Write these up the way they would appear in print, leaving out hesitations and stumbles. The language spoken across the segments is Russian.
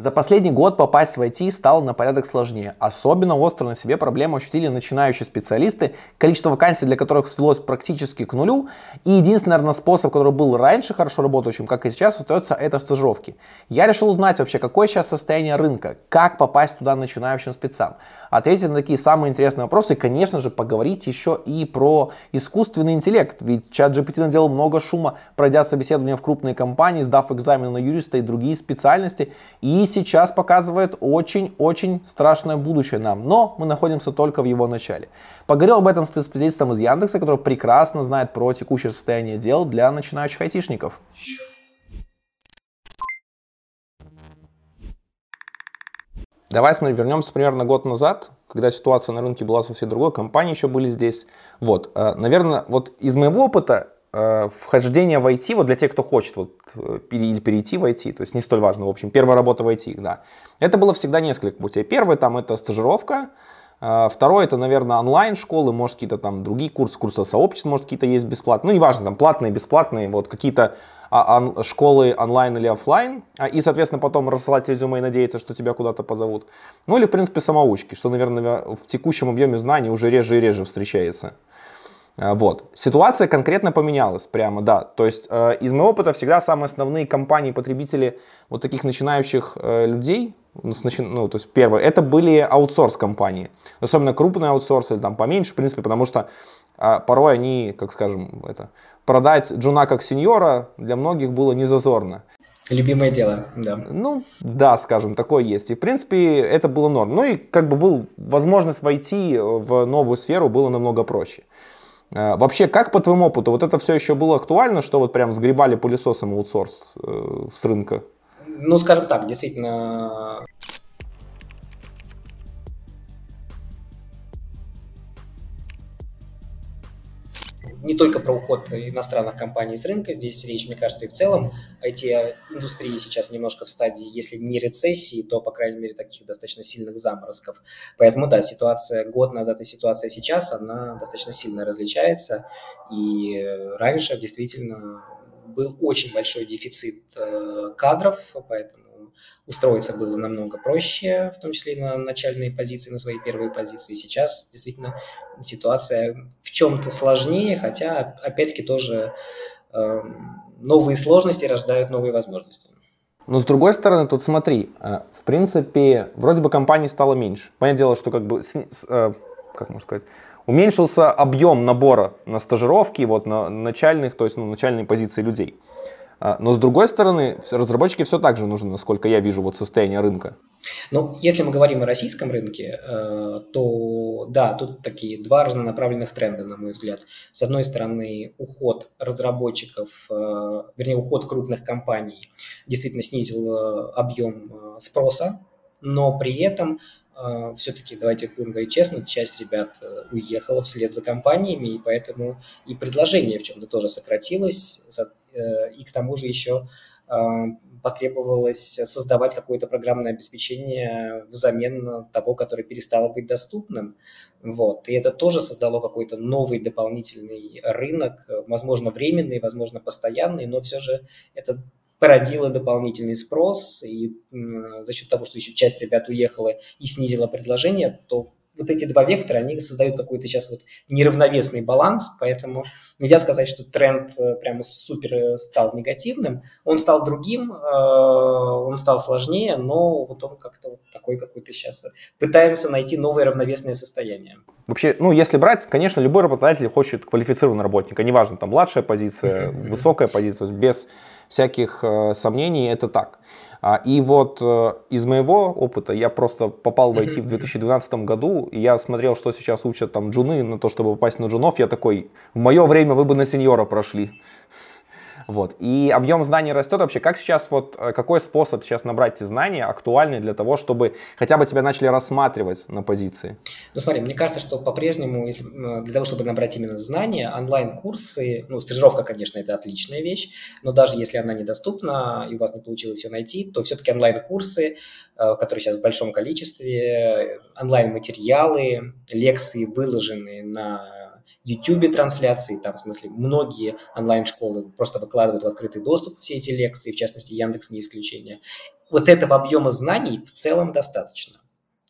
За последний год попасть в IT стало на порядок сложнее. Особенно остро на себе проблему ощутили начинающие специалисты, количество вакансий для которых свелось практически к нулю. И единственный, наверное, способ, который был раньше хорошо работающим, как и сейчас, остается это стажировки. Я решил узнать вообще, какое сейчас состояние рынка, как попасть туда начинающим спецам. Ответить на такие самые интересные вопросы и, конечно же, поговорить еще и про искусственный интеллект. Ведь ChatGPT наделал много шума, пройдя собеседование в крупные компании, сдав экзамены на юриста и другие специальности. И сейчас показывает очень-очень страшное будущее нам, но мы находимся только в его начале. Поговорил об этом с специалистом из Яндекса, который прекрасно знает про текущее состояние дел для начинающих айтишников. Давай вернемся примерно год назад, когда ситуация на рынке была совсем другой, компании еще были здесь. Вот, наверное, вот из моего опыта вхождение в IT, вот для тех, кто хочет или перейти в IT, то есть не столь важно, в общем, первая работа в IT, да. Это было всегда несколько путей. Первый там это стажировка, второй это, наверное, онлайн-школы, может какие-то там другие курсы сообществ, может какие-то есть бесплатные, ну неважно, там платные, бесплатные, вот какие-то школы онлайн или офлайн, и, соответственно, потом рассылать резюме и надеяться, что тебя куда-то позовут. Ну или, в принципе, самоучки, что, наверное, в текущем объеме знаний уже реже и реже встречается. Вот. Ситуация конкретно поменялась прямо, да. То есть из моего опыта всегда самые основные компании, потребители вот таких начинающих людей, ну, то есть первые, это были аутсорс-компании. Особенно крупные аутсорсы, там поменьше, в принципе, потому что порой они, как скажем, продать джуна как сеньора для многих было незазорно. Любимое дело, да. Ну, да, скажем, такое есть. И, в принципе, это было норм. Ну и как бы была возможность войти в новую сферу, было намного проще. Вообще, как по твоему опыту, вот это все еще было актуально, что вот прям сгребали пылесосом аутсорс с рынка? Ну, скажем так, действительно... Не только про уход иностранных компаний с рынка, здесь речь, мне кажется, и в целом IT-индустрия сейчас немножко в стадии, если не рецессии, то, по крайней мере, таких достаточно сильных заморозков. Поэтому, да, ситуация год назад и ситуация сейчас, она достаточно сильно различается. И раньше действительно был очень большой дефицит кадров, поэтому устроиться было намного проще, в том числе и на начальные позиции, на свои первые позиции. Сейчас действительно ситуация в чем-то сложнее, хотя, опять-таки, тоже новые сложности рождают новые возможности. Но с другой стороны, тут смотри, в принципе, вроде бы компаний стало меньше. Понятное дело, что как бы, как можно сказать, уменьшился объем набора на стажировки, вот на начальных, то есть на начальные позиции людей. Но, с другой стороны, разработчики все так же нужны, насколько я вижу, вот состояние рынка. Ну, если мы говорим о российском рынке, то да, тут такие два разнонаправленных тренда, на мой взгляд. С одной стороны, уход разработчиков, вернее, уход крупных компаний действительно снизил объем спроса, но при этом все-таки, давайте будем говорить честно, часть ребят уехала вслед за компаниями, и поэтому и предложение в чем-то тоже сократилось, и к тому же еще потребовалось создавать какое-то программное обеспечение взамен того, которое перестало быть доступным. Вот. И это тоже создало какой-то новый дополнительный рынок, возможно, временный, возможно, постоянный, но все же это породило дополнительный спрос, и за счет того, что еще часть ребят уехала и снизила предложение, то вот эти два вектора, они создают какой-то сейчас вот неравновесный баланс, поэтому нельзя сказать, что тренд прямо супер стал негативным. Он стал другим, он стал сложнее, но вот он как-то вот такой какой-то сейчас. Пытаемся найти новое равновесное состояние. Вообще, ну, если брать, конечно, любой работодатель хочет квалифицированного работника, неважно, там, младшая позиция, высокая позиция, то есть без всяких сомнений это так. И вот из моего опыта я просто попал в IT в 2012 году, и я смотрел, что сейчас учат там джуны, на то, чтобы попасть на джунов, я такой, в мое время вы бы на сеньора прошли. Вот. И объем знаний растет вообще. Как сейчас, вот какой способ сейчас набрать эти знания актуальный для того, чтобы хотя бы тебя начали рассматривать на позиции? Ну смотри, мне кажется, что по-прежнему если, для того, чтобы набрать именно знания, онлайн-курсы, ну стажировка, конечно, это отличная вещь, но даже если она недоступна и у вас не получилось ее найти, то все-таки онлайн-курсы, которые сейчас в большом количестве, онлайн-материалы, лекции выложенные на YouTube трансляции, там, в смысле, многие онлайн-школы просто выкладывают в открытый доступ все эти лекции, в частности, Яндекс не исключение. Вот этого объема знаний в целом достаточно.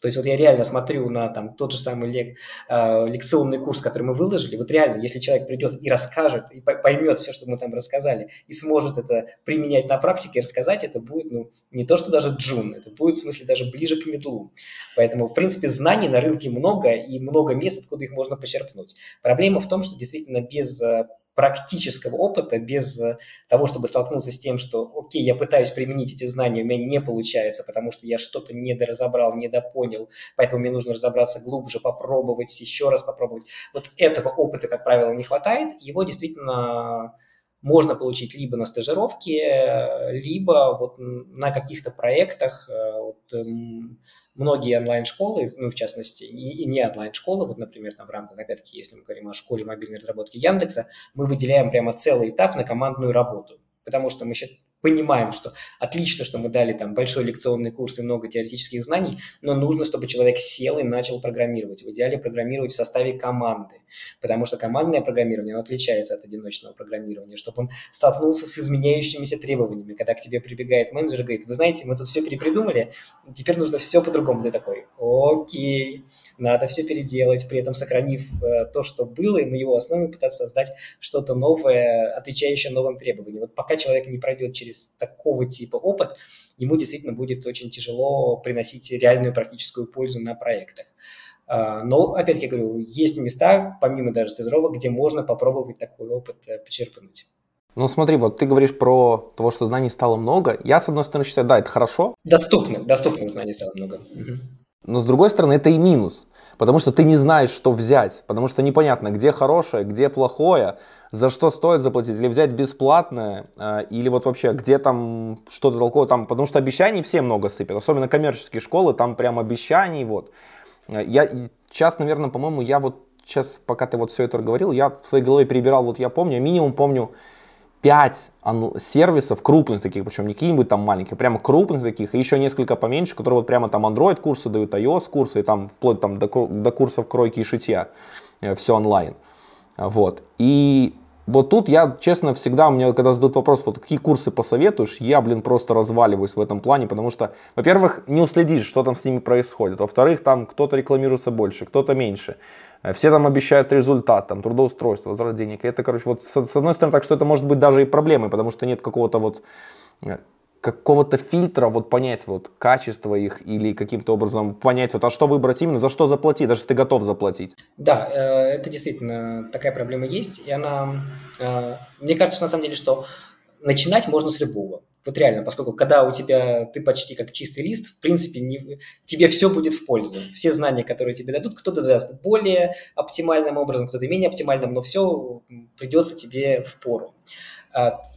То есть вот я реально смотрю на там, тот же самый лекционный курс, который мы выложили. Вот реально, если человек придет и расскажет, и поймет все, что мы там рассказали, и сможет это применять на практике, рассказать, это будет ну, не то, что даже джун, это будет, в смысле, даже ближе к медлу. Поэтому, в принципе, знаний на рынке много, и много мест, откуда их можно почерпнуть. Проблема в том, что действительно без практического опыта, без того, чтобы столкнуться с тем, что, окей, я пытаюсь применить эти знания, у меня не получается, потому что я что-то недоразобрал, недопонял, поэтому мне нужно разобраться глубже, попробовать, еще раз попробовать. Вот этого опыта, как правило, не хватает, его действительно можно получить либо на стажировке, либо вот на каких-то проектах. Вот, многие онлайн-школы, ну, в частности, и не онлайн-школы, вот, например, там в рамках, опять-таки, если мы говорим о школе мобильной разработки Яндекса, мы выделяем прямо целый этап на командную работу, потому что мы понимаем, что отлично, что мы дали там большой лекционный курс и много теоретических знаний, но нужно, чтобы человек сел и начал программировать. В идеале программировать в составе команды, потому что командное программирование, оно отличается от одиночного программирования, чтобы он столкнулся с изменяющимися требованиями, когда к тебе прибегает менеджер и говорит, вы знаете, мы тут все перепридумали, теперь нужно все по-другому. Ты такой, окей, надо все переделать, при этом сохранив то, что было, и на его основе пытаться создать что-то новое, отвечающее новым требованиям. Вот пока человек не пройдет через такого типа опыт, ему действительно будет очень тяжело приносить реальную практическую пользу на проектах. Но, опять-таки, говорю, есть места, помимо даже стажировок, где можно попробовать такой опыт почерпнуть. Ну смотри, вот ты говоришь про то, что знаний стало много. Я, с одной стороны, считаю, да, это хорошо. Доступных знаний стало много. Угу. Но, с другой стороны, это и минус. Потому что ты не знаешь, что взять. Потому что непонятно, где хорошее, где плохое, за что стоит заплатить. Или взять бесплатное, или вот вообще, где там что-то толковое. Там, потому что обещаний все много сыпят. Особенно коммерческие школы, там прям обещаний. Вот. Я сейчас, наверное, по-моему, я вот сейчас, пока ты вот все это говорил, я в своей голове перебирал, вот я помню, минимум помню 5 сервисов крупных таких, причем не какие-нибудь там маленькие, прямо крупных таких, и еще несколько поменьше, которые вот прямо там Android-курсы дают, iOS-курсы, и там вплоть там до курсов кройки и шитья, все онлайн. Вот. И вот тут я, честно, всегда, у меня, когда задают вопрос, вот какие курсы посоветуешь, я, просто разваливаюсь в этом плане, потому что, во-первых, не уследишь, что там с ними происходит, во-вторых, там кто-то рекламируется больше, кто-то меньше. Все там обещают результат, там, трудоустройство, возврат денег. И это, вот с одной стороны, так что это может быть даже и проблемой, потому что нет какого-то вот, какого-то фильтра вот понять вот качество их или каким-то образом понять, вот, а что выбрать именно, за что заплатить, даже если ты готов заплатить. Да, это действительно такая проблема есть, и она, мне кажется, на самом деле, что начинать можно с любого. Вот реально, поскольку когда у тебя, ты почти как чистый лист, в принципе, тебе все будет в пользу. Все знания, которые тебе дадут, кто-то даст более оптимальным образом, кто-то менее оптимальным, но все придется тебе впору.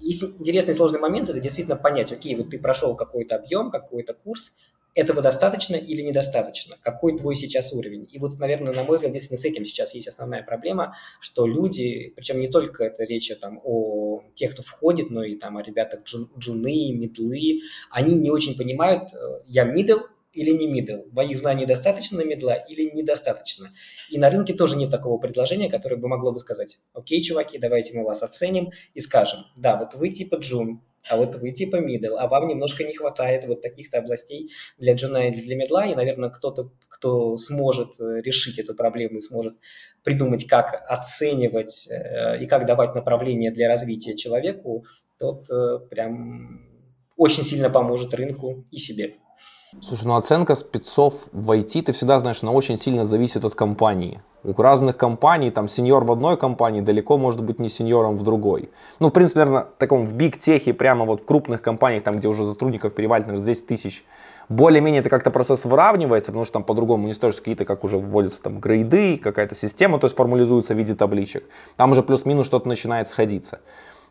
Интересный и сложный момент – это действительно понять, окей, вот ты прошел какой-то объем, какой-то курс, этого достаточно или недостаточно? Какой твой сейчас уровень? И вот, наверное, на мой взгляд, действительно с этим сейчас есть основная проблема, что люди, причем не только это речь там, о тех, кто входит, но и там, о ребятах джуны, мидлы, они не очень понимают, я мидл или не мидл, моих знаний достаточно мидла или недостаточно. И на рынке тоже нет такого предложения, которое бы могло бы сказать, окей, чуваки, давайте мы вас оценим и скажем, да, вот вы типа джун, а вот вы типа middle, а вам немножко не хватает вот таких-то областей для джуна или для мидла, и, наверное, кто-то, кто сможет решить эту проблему и сможет придумать, как оценивать и как давать направление для развития человеку, тот прям очень сильно поможет рынку и себе. Слушай, ну оценка спецов в IT, ты всегда знаешь, она очень сильно зависит от компании. У разных компаний, там, сеньор в одной компании далеко может быть не сеньором в другой. Ну, в принципе, наверное, в таком, в биг-техе, прямо вот в крупных компаниях, там, где уже сотрудников перевалит, наверное, здесь 1000, более-менее это как-то процесс выравнивается, потому что там по-другому не стоишь какие-то, как уже вводятся там грейды, какая-то система, то есть формализуется в виде табличек. Там уже плюс-минус что-то начинает сходиться.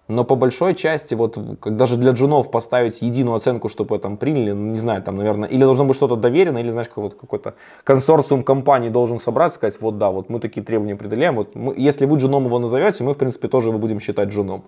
Но по большой части, вот, даже для джунов поставить единую оценку, чтобы там приняли, ну, не знаю, там, наверное, или должно быть что-то доверено, или, знаешь, какой-то консорциум компаний должен собраться, сказать, вот да, вот мы такие требования определяем, вот мы, если вы джуном его назовете, мы, в принципе, тоже его будем считать джуном.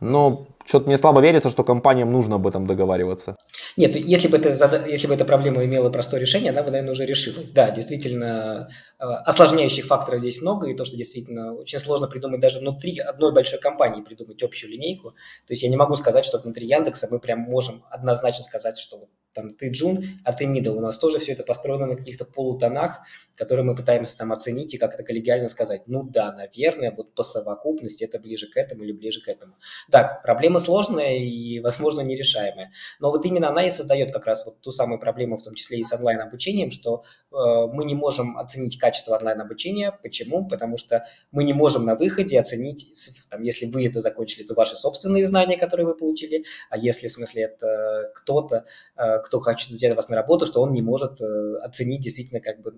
Но Что-то мне слабо верится, что компаниям нужно об этом договариваться. Нет, если бы эта проблема имела простое решение, она бы, наверное, уже решилась. Да, действительно, осложняющих факторов здесь много, и то, что действительно очень сложно придумать даже внутри одной большой компании, придумать общую линейку. То есть я не могу сказать, что внутри Яндекса мы прям можем однозначно сказать, что там ты джун, а ты мидл. У нас тоже все это построено на каких-то полутонах, которые мы пытаемся там оценить и как-то коллегиально сказать. Ну да, наверное, вот по совокупности это ближе к этому или ближе к этому. Так, проблема сложная и, возможно, нерешаемая. Но вот именно она и создает как раз вот ту самую проблему, в том числе и с онлайн-обучением, что мы не можем оценить качество онлайн-обучения. Почему? Потому что мы не можем на выходе оценить, там, если вы это закончили, то ваши собственные знания, которые вы получили, а если, в смысле, это кто-то, кто хочет взять вас на работу, что он не может оценить действительно, как бы,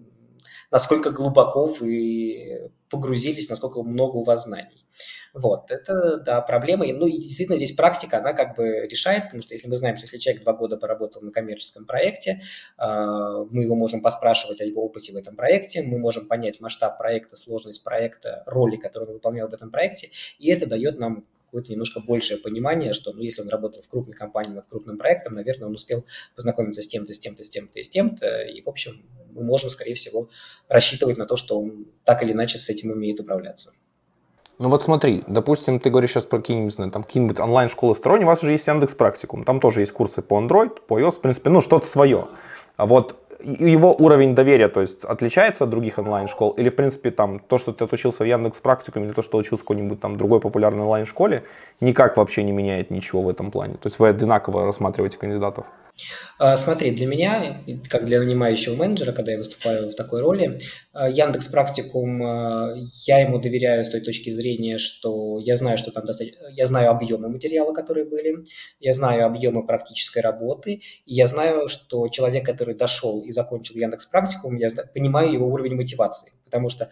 насколько глубоко вы погрузились, насколько много у вас знаний. Вот, это, да, проблема. Ну и действительно здесь практика, она как бы решает, потому что если мы знаем, что если человек 2 года поработал на коммерческом проекте, мы его можем поспрашивать о его опыте в этом проекте, мы можем понять масштаб проекта, сложность проекта, роли, которые он выполнял в этом проекте, и это дает нам какое-то немножко большее понимание, что, ну, если он работал в крупной компании над крупным проектом, наверное, он успел познакомиться с тем-то, с тем-то, с тем-то и с тем-то, и, в общем, мы можем, скорее всего, рассчитывать на то, что он так или иначе с этим умеет управляться. Ну вот смотри, допустим, ты говоришь сейчас про какие-нибудь онлайн-школы сторонние, у вас же есть Яндекс.Практикум, там тоже есть курсы по Android, по iOS, в принципе, ну, что-то свое. А вот его уровень доверия, то есть, отличается от других онлайн-школ? Или, в принципе, там, то, что ты отучился в Яндекс.Практикуме, или то, что учился в какой-нибудь там другой популярной онлайн-школе, никак вообще не меняет ничего в этом плане? То есть вы одинаково рассматриваете кандидатов? Смотри, для меня, как для нанимающего менеджера, когда я выступаю в такой роли, Яндекс.Практикум, я ему доверяю с той точки зрения, что я знаю, что там я знаю объемы материала, которые были, я знаю объемы практической работы, и я знаю, что человек, который дошел и закончил Яндекс.Практикум, я понимаю его уровень мотивации, потому что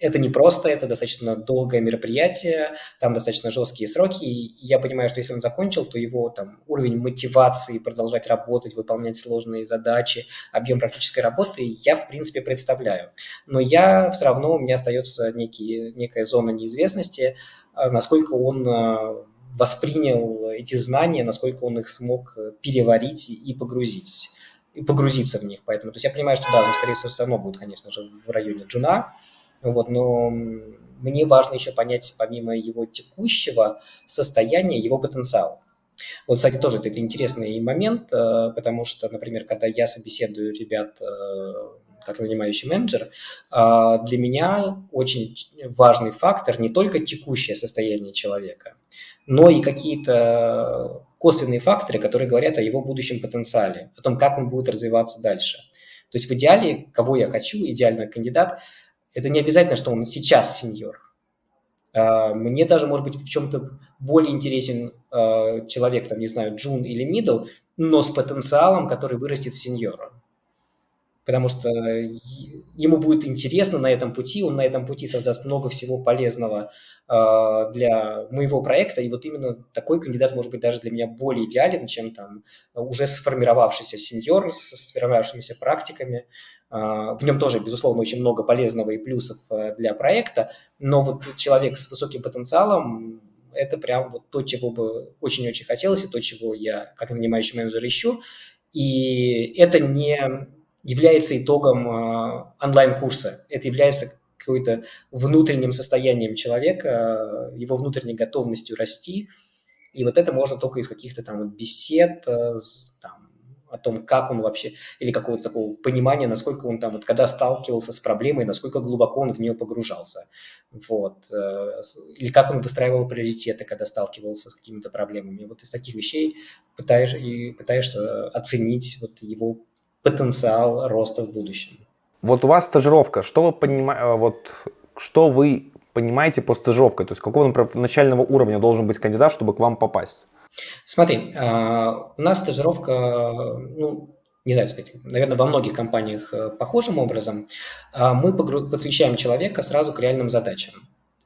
это непросто, это достаточно долгое мероприятие, там достаточно жесткие сроки, и я понимаю, что если он закончил, то его там уровень мотивации продолжать работать, выполнять сложные задачи, объем практической работы я, в принципе, представляю. Но я все равно, у меня остается некая зона неизвестности, насколько он воспринял эти знания, насколько он их смог переварить и погрузиться в них. Поэтому, то есть я понимаю, что да, он, скорее всего, все равно будет, конечно же, в районе джуна. Вот, но мне важно еще понять, помимо его текущего состояния, его потенциал. Вот, кстати, тоже это интересный момент, потому что, например, когда я собеседую ребят как нанимающий менеджер, для меня очень важный фактор не только текущее состояние человека, но и какие-то косвенные факторы, которые говорят о его будущем потенциале, о том, как он будет развиваться дальше. То есть в идеале, кого я хочу, идеальный кандидат, это не обязательно, что он сейчас сеньор. Мне даже, может быть, в чем-то более интересен человек, там, не знаю, джун или мидл, но с потенциалом, который вырастет в сеньора. Потому что ему будет интересно на этом пути, он на этом пути создаст много всего полезного для моего проекта, и вот именно такой кандидат может быть даже для меня более идеален, чем там уже сформировавшийся сеньор со сформировавшимися практиками. В нем тоже, безусловно, очень много полезного и плюсов для проекта, но вот человек с высоким потенциалом – это прям вот то, чего бы очень-очень хотелось, и то, чего я, как нанимающий менеджер, ищу, и это не является итогом онлайн-курса, это является каким-то внутренним состоянием человека, его внутренней готовностью расти. И вот это можно только из каких-то там бесед там, о том, как он вообще, или какого-то такого понимания, насколько он там, вот, когда сталкивался с проблемой, насколько глубоко он в нее погружался. Вот. Или как он выстраивал приоритеты, когда сталкивался с какими-то проблемами. Вот из таких вещей пытаешься оценить вот его потенциал роста в будущем. Вот у вас стажировка. Что вы понимаете по стажировке? То есть какого, например, начального уровня должен быть кандидат, чтобы к вам попасть? Смотри, у нас стажировка, не знаю, сказать, наверное, во многих компаниях похожим образом. Мы подключаем человека сразу к реальным задачам.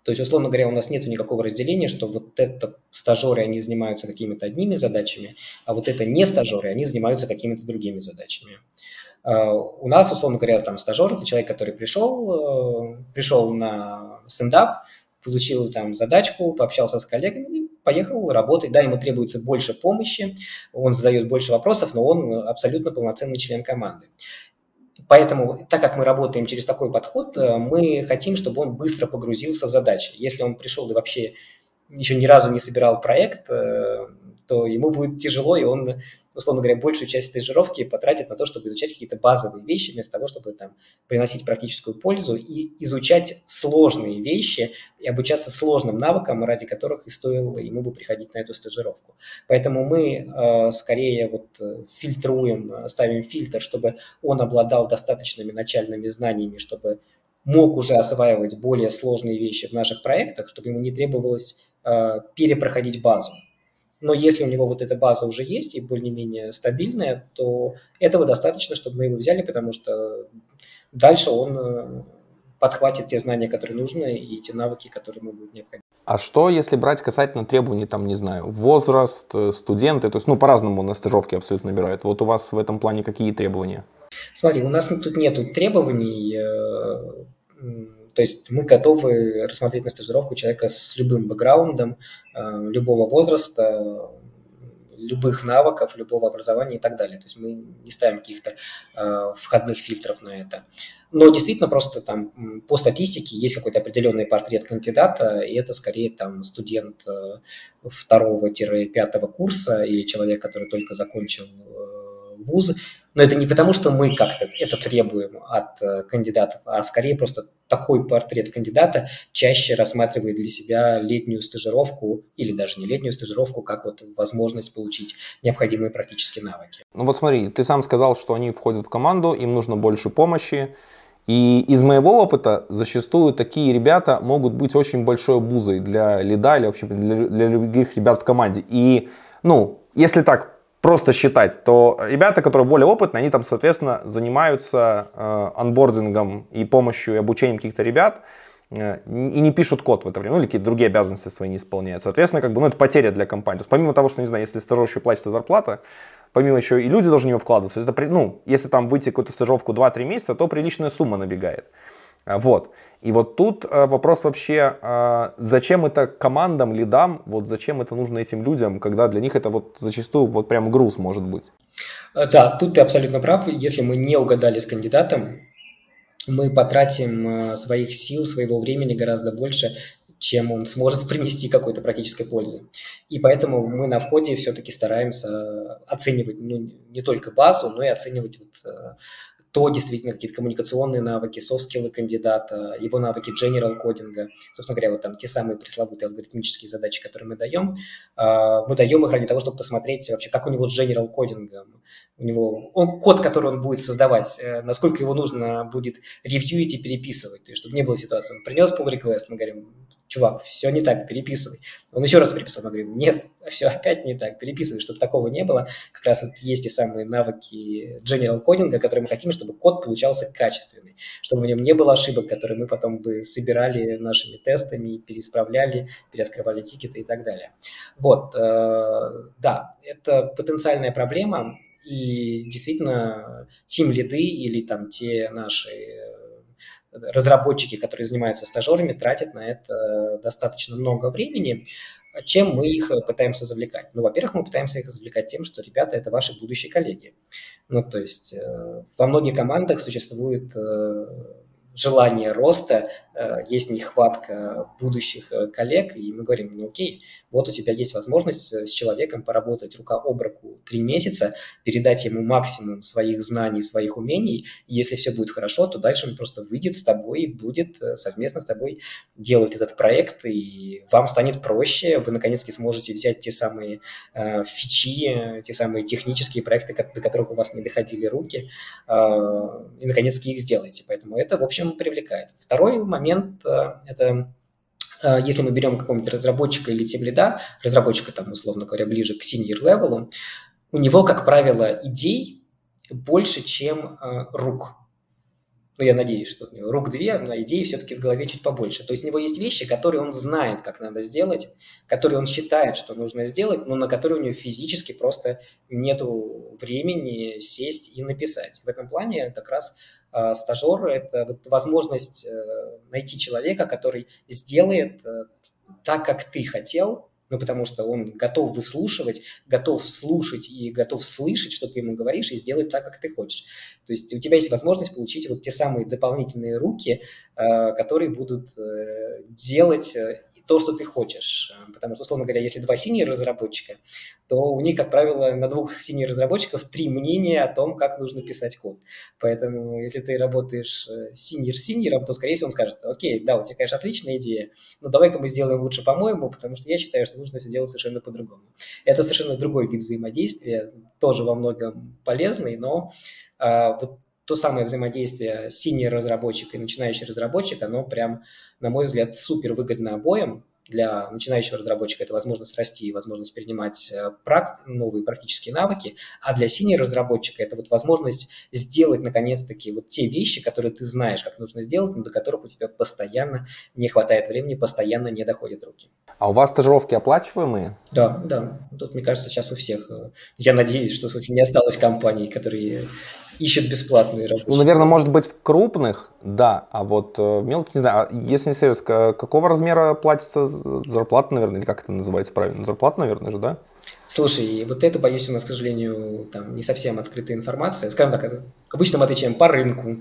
То есть, условно говоря, у нас нет никакого разделения, что вот это стажеры, они занимаются какими-то одними задачами, а вот это не стажеры, они занимаются какими-то другими задачами. У нас, условно говоря, там стажер – это человек, который пришел на стендап, получил там задачку, пообщался с коллегами, поехал работать. Да, ему требуется больше помощи, он задает больше вопросов, но он абсолютно полноценный член команды. Поэтому, так как мы работаем через такой подход, мы хотим, чтобы он быстро погрузился в задачи. Если он пришел и вообще еще ни разу не собирал проект, то ему будет тяжело, и он, условно говоря, большую часть стажировки потратит на то, чтобы изучать какие-то базовые вещи, вместо того, чтобы там приносить практическую пользу и изучать сложные вещи и обучаться сложным навыкам, ради которых и стоило ему бы приходить на эту стажировку. Поэтому мы скорее вот фильтруем, ставим фильтр, чтобы он обладал достаточными начальными знаниями, чтобы мог уже осваивать более сложные вещи в наших проектах, чтобы ему не требовалось перепроходить базу. Но если у него вот эта база уже есть и более-менее стабильная, то этого достаточно, чтобы мы его взяли, потому что дальше он подхватит те знания, которые нужны, и те навыки, которые ему будут необходимы. А что, если брать касательно требований, там, не знаю, возраст, студенты, то есть, ну, по-разному на стажировке абсолютно набирают. Вот у вас в этом плане какие требования? Смотри, у нас тут нету требований, то есть мы готовы рассмотреть на стажировку человека с любым бэкграундом, любого возраста, любых навыков, любого образования и так далее. То есть мы не ставим каких-то входных фильтров на это. Но действительно просто там по статистике есть какой-то определенный портрет кандидата, и это скорее там студент 2-5 курса или человек, который только закончил вуз. Но это не потому, что мы как-то это требуем от кандидатов, а скорее просто такой портрет кандидата чаще рассматривает для себя летнюю стажировку или даже не летнюю стажировку, как вот возможность получить необходимые практические навыки. Ну вот смотри, ты сам сказал, что они входят в команду, им нужно больше помощи. И из моего опыта зачастую такие ребята могут быть очень большой обузой для лида или вообще для других ребят в команде. И, ну, если так просто считать, то ребята, которые более опытные, они там, соответственно, занимаются онбордингом и помощью и обучением каких-то ребят и не пишут код в это время, ну или какие-то другие обязанности свои не исполняют. Соответственно, как бы, ну, это потеря для компании. То есть помимо того, что, не знаю, если стажировщику платится зарплата, помимо еще и люди должны в него вкладываться. Это, ну, если там выйти какую-то стажировку 2-3 месяца, то приличная сумма набегает. Вот. И вот тут вопрос вообще, зачем это командам, лидам, вот зачем это нужно этим людям, когда для них это вот зачастую вот прям груз может быть. Да, тут ты абсолютно прав. Если мы не угадали с кандидатом, мы потратим своих сил, своего времени гораздо больше, чем он сможет принести какой-то практической пользы. И поэтому мы на входе все-таки стараемся оценивать, ну, не только базу, но и оценивать вот то действительно какие-то коммуникационные навыки, софт-скиллы кандидата, его навыки general-кодинга. Собственно говоря, вот там те самые пресловутые алгоритмические задачи, которые мы даем их ради того, чтобы посмотреть вообще, как у него с general-кодингом. У него код, который он будет создавать, насколько его нужно будет ревьюить и переписывать, то есть чтобы не было ситуации. Он принес pull-request, мы говорим, чувак, все не так, переписывай. Он еще раз переписал, мы говорим, нет, все опять не так, переписывай, чтобы такого не было. Как раз вот есть те самые навыки general-кодинга, которые мы хотим, чтобы код получался качественный, чтобы в нем не было ошибок, которые мы потом бы собирали нашими тестами, переисправляли, переоткрывали тикеты и так далее. Вот, да, это потенциальная проблема, и действительно тим-лиды или там те наши разработчики, которые занимаются стажерами, тратят на это достаточно много времени. Чем мы их пытаемся завлекать? Ну, во-первых, мы пытаемся их завлекать тем, что ребята – это ваши будущие коллеги. Ну, то есть во многих командах существует желание роста, есть нехватка будущих коллег, и мы говорим, ну окей, вот у тебя есть возможность с человеком поработать рука об руку 3 месяца, передать ему максимум своих знаний, своих умений, и если все будет хорошо, то дальше он просто выйдет с тобой и будет совместно с тобой делать этот проект, и вам станет проще, вы наконец-таки сможете взять те самые фичи, те самые технические проекты, до которых у вас не доходили руки, и наконец-таки их сделаете. Поэтому это, в общем, привлекает. Второй момент – это если мы берем какого-нибудь разработчика или тимлида, разработчика там, условно говоря, ближе к senior-левелу, у него, как правило, идей больше, чем рук. Ну, я надеюсь, что у него рук 2, но идей все-таки в голове чуть побольше. То есть у него есть вещи, которые он знает, как надо сделать, которые он считает, что нужно сделать, но на которые у него физически просто нету времени сесть и написать. В этом плане как раз стажер – это вот возможность найти человека, который сделает так, как ты хотел, Ну, потому что он готов выслушивать, готов слушать и готов слышать, что ты ему говоришь, и сделать так, как ты хочешь. То есть у тебя есть возможность получить вот те самые дополнительные руки, которые будут делать то, что ты хочешь. Потому что, условно говоря, если два senior-разработчика, то у них, как правило, на двух senior-разработчиков три мнения о том, как нужно писать код. Поэтому если ты работаешь senior-синьором, то, скорее всего, он скажет: окей, да, у тебя, конечно, отличная идея, но давай-ка мы сделаем лучше по-моему, потому что я считаю, что нужно все делать совершенно по-другому. Это совершенно другой вид взаимодействия, тоже во многом полезный, но вот то самое взаимодействие senior-разработчик и начинающий разработчик, оно прям, на мой взгляд, супер выгодно обоим. Для начинающего разработчика это возможность расти и возможность принимать новые практические навыки, а для senior-разработчика это вот возможность сделать, наконец-таки, вот те вещи, которые ты знаешь, как нужно сделать, но до которых у тебя постоянно не хватает времени, постоянно не доходят руки. А у вас стажировки оплачиваемые? Да, да. Тут, мне кажется, сейчас у всех, я надеюсь, что, в смысле, не осталось компаний, которые ищут бесплатные работы. Ну, наверное, может быть, в крупных, да, а вот мелких, не знаю. Если не сервис, какого размера платится зарплата, наверное, или как это называется правильно? Зарплата, наверное, же, да? Слушай, вот это, боюсь, у нас, к сожалению, там не совсем открытая информация. Скажем так, обычно мы отвечаем по рынку.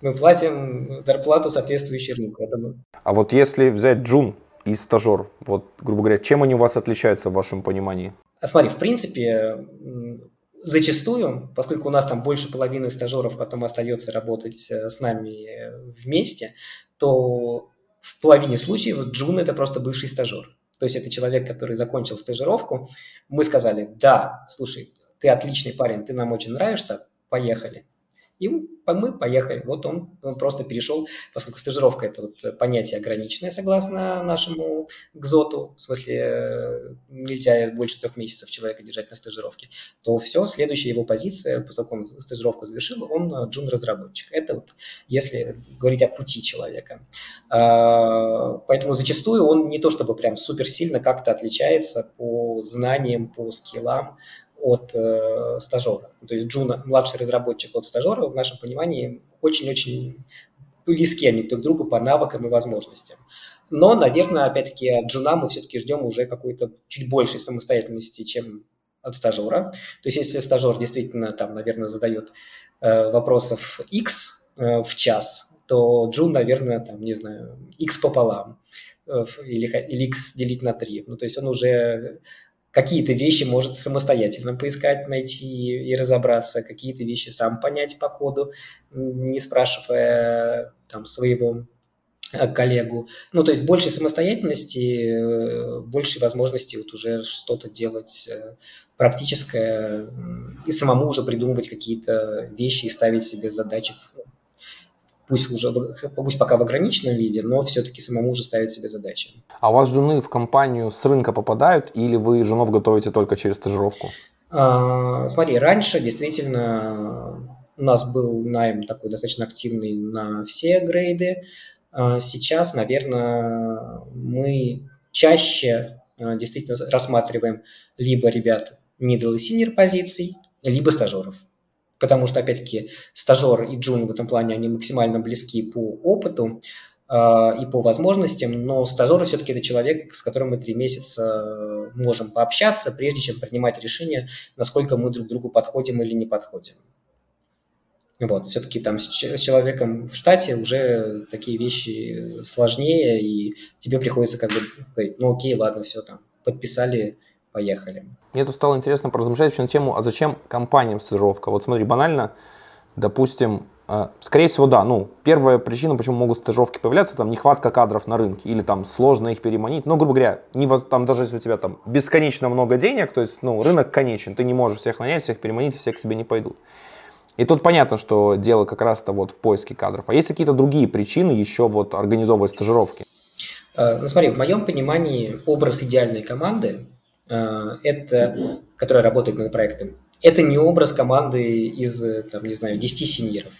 Мы платим зарплату, соответствующую рынку. А вот если взять джун и стажер, вот, грубо говоря, чем они у вас отличаются в вашем понимании? А смотри, в принципе, зачастую, поскольку у нас там больше половины стажеров потом остается работать с нами вместе, то в половине случаев джун – это просто бывший стажер. То есть это человек, который закончил стажировку. Мы сказали: да, слушай, ты отличный парень, ты нам очень нравишься, поехали. И мы поехали. Вот он просто перешел, поскольку стажировка – это вот понятие ограниченное, согласно нашему ГЗОТу, в смысле нельзя больше 3 месяцев человека держать на стажировке, то все, следующая его позиция, поскольку он стажировку завершил, он джун-разработчик. Это вот если говорить о пути человека. Поэтому зачастую он не то чтобы прям суперсильно как-то отличается по знаниям, по скиллам от стажера. То есть джуна, младший разработчик от стажера, в нашем понимании очень-очень близки они друг к другу по навыкам и возможностям. Но, наверное, опять-таки от джуна мы все-таки ждем уже какой-то чуть большей самостоятельности, чем от стажера. То есть если стажер действительно, там, наверное, задает вопросов X в час, то джун, наверное, там, не знаю, X пополам или X делить на 3. Ну, то есть он уже какие-то вещи может самостоятельно поискать, найти и разобраться, какие-то вещи сам понять по коду, не спрашивая там своего коллегу. Ну, то есть больше самостоятельности, больше возможности вот уже что-то делать практическое и самому уже придумывать какие-то вещи и ставить себе задачи, пусть пока в ограниченном виде, но все-таки самому же ставить себе задачи. А у вас джуны в компанию с рынка попадают, или вы джунов готовите только через стажировку? Смотри, раньше действительно у нас был найм такой достаточно активный на все грейды. Сейчас, наверное, мы чаще действительно рассматриваем либо ребят middle и senior позиций, либо стажеров. Потому что, опять-таки, стажер и джун в этом плане, они максимально близки по опыту и по возможностям, но стажер все-таки это человек, с которым мы 3 месяца можем пообщаться, прежде чем принимать решение, насколько мы друг другу подходим или не подходим. Вот, все-таки там с человеком в штате уже такие вещи сложнее, и тебе приходится как бы говорить: ну окей, ладно, все там, подписали, поехали. Мне тут стало интересно поразмышлять еще на тему, а зачем компаниям стажировка? Вот смотри, банально, допустим, скорее всего, да, ну, первая причина, почему могут стажировки появляться, там, нехватка кадров на рынке, или там сложно их переманить, ну, грубо говоря, там, даже если у тебя там бесконечно много денег, то есть, ну, рынок конечен, ты не можешь всех нанять, всех переманить, все к себе не пойдут. И тут понятно, что дело как раз-то вот в поиске кадров. А есть какие-то другие причины еще вот организовывать стажировки? Ну, смотри, в моем понимании образ идеальной команды, это, которая работает над проектом, это не образ команды из, там, не знаю, 10 синьоров.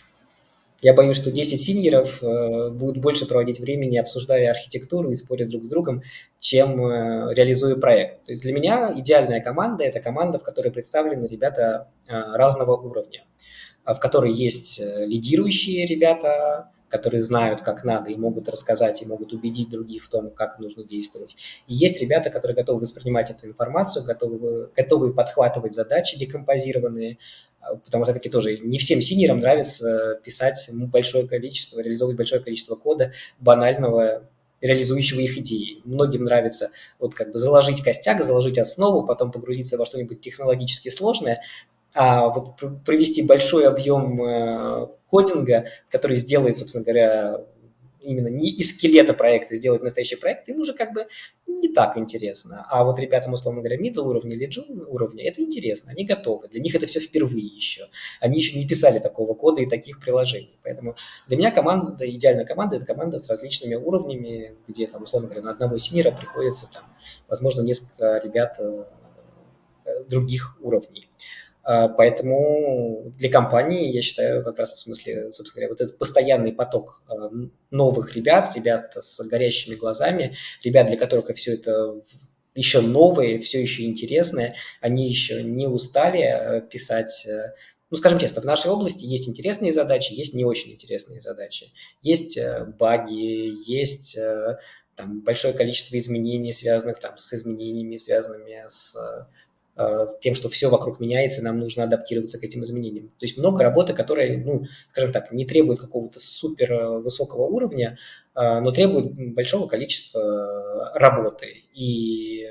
Я боюсь, что 10 синьоров будут больше проводить времени, обсуждая архитектуру и споря друг с другом, чем реализуя проект. То есть для меня идеальная команда – это команда, в которой представлены ребята разного уровня, в которой есть лидирующие ребята, которые знают, как надо, и могут рассказать, и могут убедить других в том, как нужно действовать. И есть ребята, которые готовы воспринимать эту информацию, готовы подхватывать задачи декомпозированные, потому что, опять-таки, тоже не всем синьорам нравится писать большое количество, реализовывать большое количество кода банального, реализующего их идеи. Многим нравится вот как бы заложить костяк, заложить основу, потом погрузиться во что-нибудь технологически сложное, а вот провести большой объем кодинга, который сделает, собственно говоря, именно не из скелета проекта, сделать настоящий проект, им уже как бы не так интересно. А вот ребятам, условно говоря, middle уровня или junior уровня, это интересно, они готовы. Для них это все впервые еще. Они еще не писали такого кода и таких приложений. Поэтому для меня команда, идеальная команда, это команда с различными уровнями, где, там, условно говоря, на одного синьора приходится, там, возможно, несколько ребят других уровней. Поэтому для компании, я считаю, как раз в смысле, собственно говоря, вот этот постоянный поток новых ребят, ребят с горящими глазами, ребят, для которых все это еще новое, все еще интересное, они еще не устали писать. Ну, скажем честно, в нашей области есть интересные задачи, есть не очень интересные задачи. Есть баги, есть там, большое количество изменений, связанных там, с изменениями, связанными с тем, что все вокруг меняется, и нам нужно адаптироваться к этим изменениям. То есть много работы, которая, ну, скажем так, не требует какого-то супер высокого уровня, но требует большого количества работы. И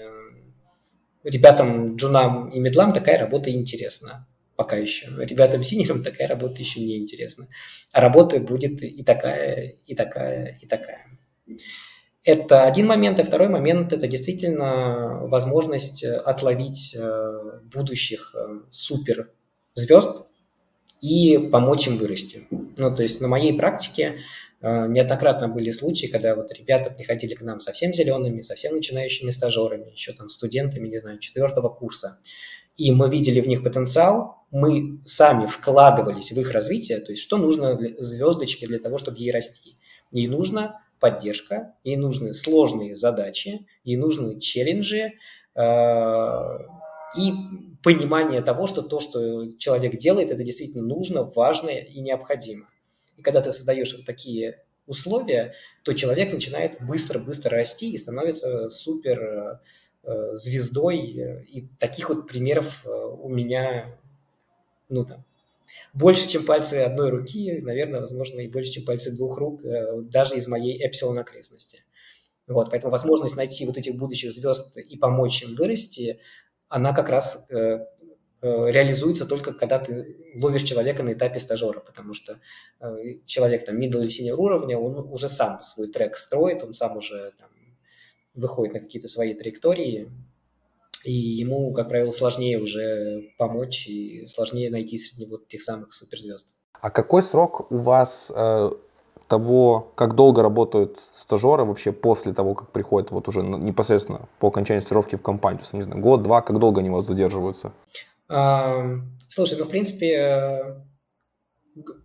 ребятам, джунам и медлам такая работа интересна пока еще. Ребятам, синьорам такая работа еще не интересна. А работы будет и такая, и такая, и такая. Это один момент, а второй момент – это действительно возможность отловить будущих суперзвезд и помочь им вырасти. Ну, то есть на моей практике неоднократно были случаи, когда вот ребята приходили к нам совсем зелеными, совсем начинающими стажерами, еще там студентами, не знаю, 4-го курса. И мы видели в них потенциал, мы сами вкладывались в их развитие, то есть что нужно звездочке для того, чтобы ей расти. Ей нужно поддержка, ей нужны сложные задачи, ей нужны челленджи и понимание того, что то, что человек делает, это действительно нужно, важно и необходимо. И когда ты создаешь вот такие условия, то человек начинает быстро-быстро расти и становится супер звездой. И таких вот примеров у меня, ну там, больше, чем пальцы одной руки, наверное, возможно, и больше, чем пальцы двух рук, даже из моей эпсилон-окрестности. Вот, поэтому возможность найти вот этих будущих звезд и помочь им вырасти, она как раз реализуется только когда ты ловишь человека на этапе стажера, потому что человек там middle или senior уровня, он уже сам свой трек строит, он сам уже там, выходит на какие-то свои траектории, и ему, как правило, сложнее уже помочь и сложнее найти среди вот тех самых суперзвезд. А какой срок у вас того, как долго работают стажеры вообще после того, как приходят вот уже непосредственно по окончании стажировки в компанию? Не знаю, год-два, как долго они у вас задерживаются? Слушай, ну, в принципе,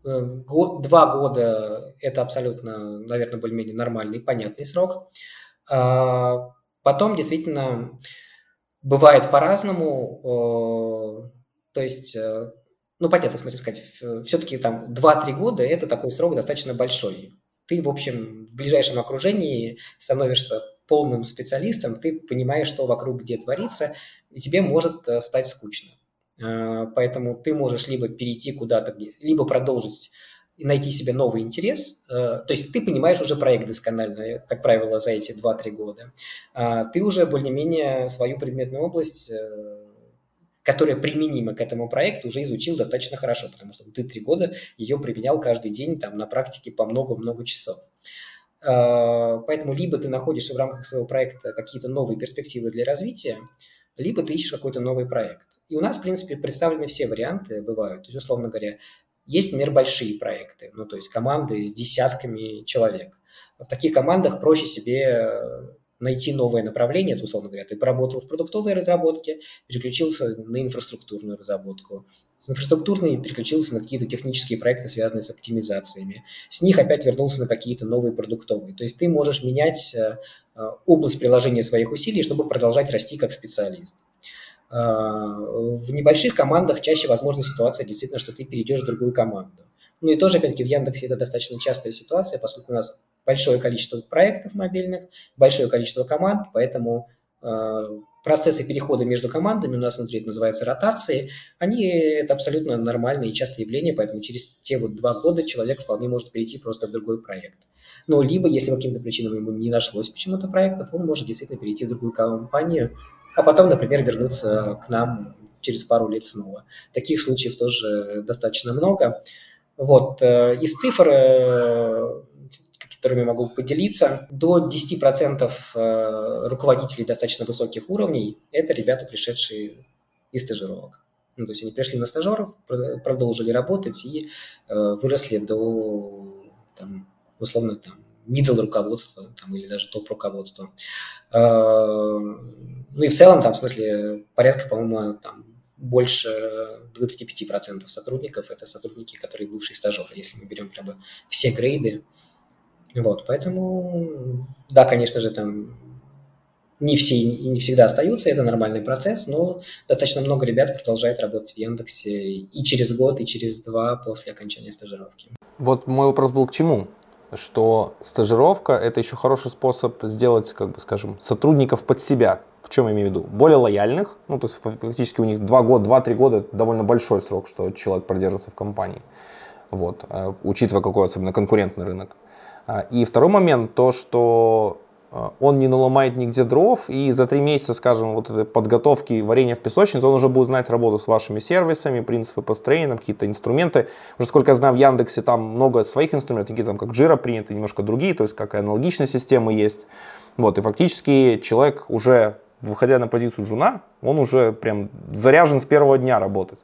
2 года – это абсолютно, наверное, более-менее нормальный, понятный срок. Потом, действительно, бывает по-разному, то есть, ну, понятно, в смысле сказать, все-таки там 2-3 года – это такой срок достаточно большой. Ты, в общем, в ближайшем окружении становишься полным специалистом, ты понимаешь, что вокруг где творится, и тебе может стать скучно. Поэтому ты можешь либо перейти куда-то, либо продолжить и найти себе новый интерес, то есть ты понимаешь уже проект досконально, как правило, за эти 2-3 года, ты уже более-менее свою предметную область, которая применима к этому проекту, уже изучил достаточно хорошо, потому что ты 3 года ее применял каждый день там, на практике по много-много часов. Поэтому либо ты находишь в рамках своего проекта какие-то новые перспективы для развития, либо ты ищешь какой-то новый проект. И у нас, в принципе, представлены все варианты, бывают, то есть, условно говоря, есть, например, большие проекты, ну, то есть команды с десятками человек. В таких командах проще себе найти новое направление, это, условно говоря, ты поработал в продуктовой разработке, переключился на инфраструктурную разработку, с инфраструктурной переключился на какие-то технические проекты, связанные с оптимизациями, с них опять вернулся на какие-то новые продуктовые. То есть ты можешь менять область приложения своих усилий, чтобы продолжать расти как специалист. В небольших командах чаще возможна ситуация, действительно, что ты перейдешь в другую команду. Ну и тоже, опять-таки, в Яндексе это достаточно частая ситуация, поскольку у нас большое количество проектов мобильных, большое количество команд, поэтому процессы перехода между командами, у нас внутри это называется ротации, они это абсолютно нормальное и частое явление, поэтому через те вот 2 года человек вполне может перейти просто в другой проект. Но либо, если по каким-то причинам ему не нашлось почему-то проектов, он может действительно перейти в другую компанию, а потом, например, вернуться к нам через пару лет снова. Таких случаев тоже достаточно много. Вот. Из цифр, которыми могу поделиться, до 10% руководителей достаточно высоких уровней – это ребята, пришедшие из стажировок. Ну, то есть они пришли на стажеров, продолжили работать и выросли до, там, условно, middle руководства или даже топ-руководства. Ну и в целом, там, в смысле, порядка, по-моему, там, больше 25% сотрудников – это сотрудники, которые бывшие стажеры, если мы берем прямо все грейды. Вот, поэтому, да, конечно же, там не все и не всегда остаются, это нормальный процесс, но достаточно много ребят продолжает работать в Яндексе и через год, и через 2 после окончания стажировки. Вот мой вопрос был к чему? Что стажировка – это еще хороший способ сделать, как бы, скажем, сотрудников под себя. В чем я имею в виду? Более лояльных, ну, то есть фактически у них 2-3 года – это довольно большой срок, что человек продержится в компании, вот, учитывая какой особенно конкурентный рынок. И второй момент, то, что он не наломает нигде дров, и за 3 месяца, скажем, вот этой подготовки варенья в песочнице, он уже будет знать работу с вашими сервисами, принципы построения, какие-то инструменты. Уже сколько я знаю, в Яндексе там много своих инструментов, такие там как Jira приняты, немножко другие, то есть как аналогичная система есть. Вот, и фактически человек уже, выходя на позицию джуна, он уже прям заряжен с первого дня работать.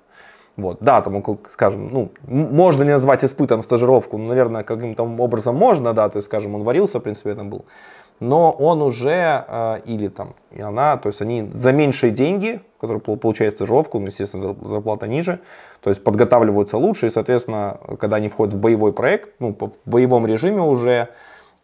Вот. Да, там, скажем, ну, можно ли назвать испытом стажировку? Ну, наверное, каким-то образом можно, да, то есть, скажем, он варился, в принципе, это был. Но он уже, или там, и она, то есть, они за меньшие деньги, которые получают стажировку, ну, естественно, зарплата ниже, то есть, подготавливаются лучше, и, соответственно, когда они входят в боевой проект, ну, в боевом режиме уже,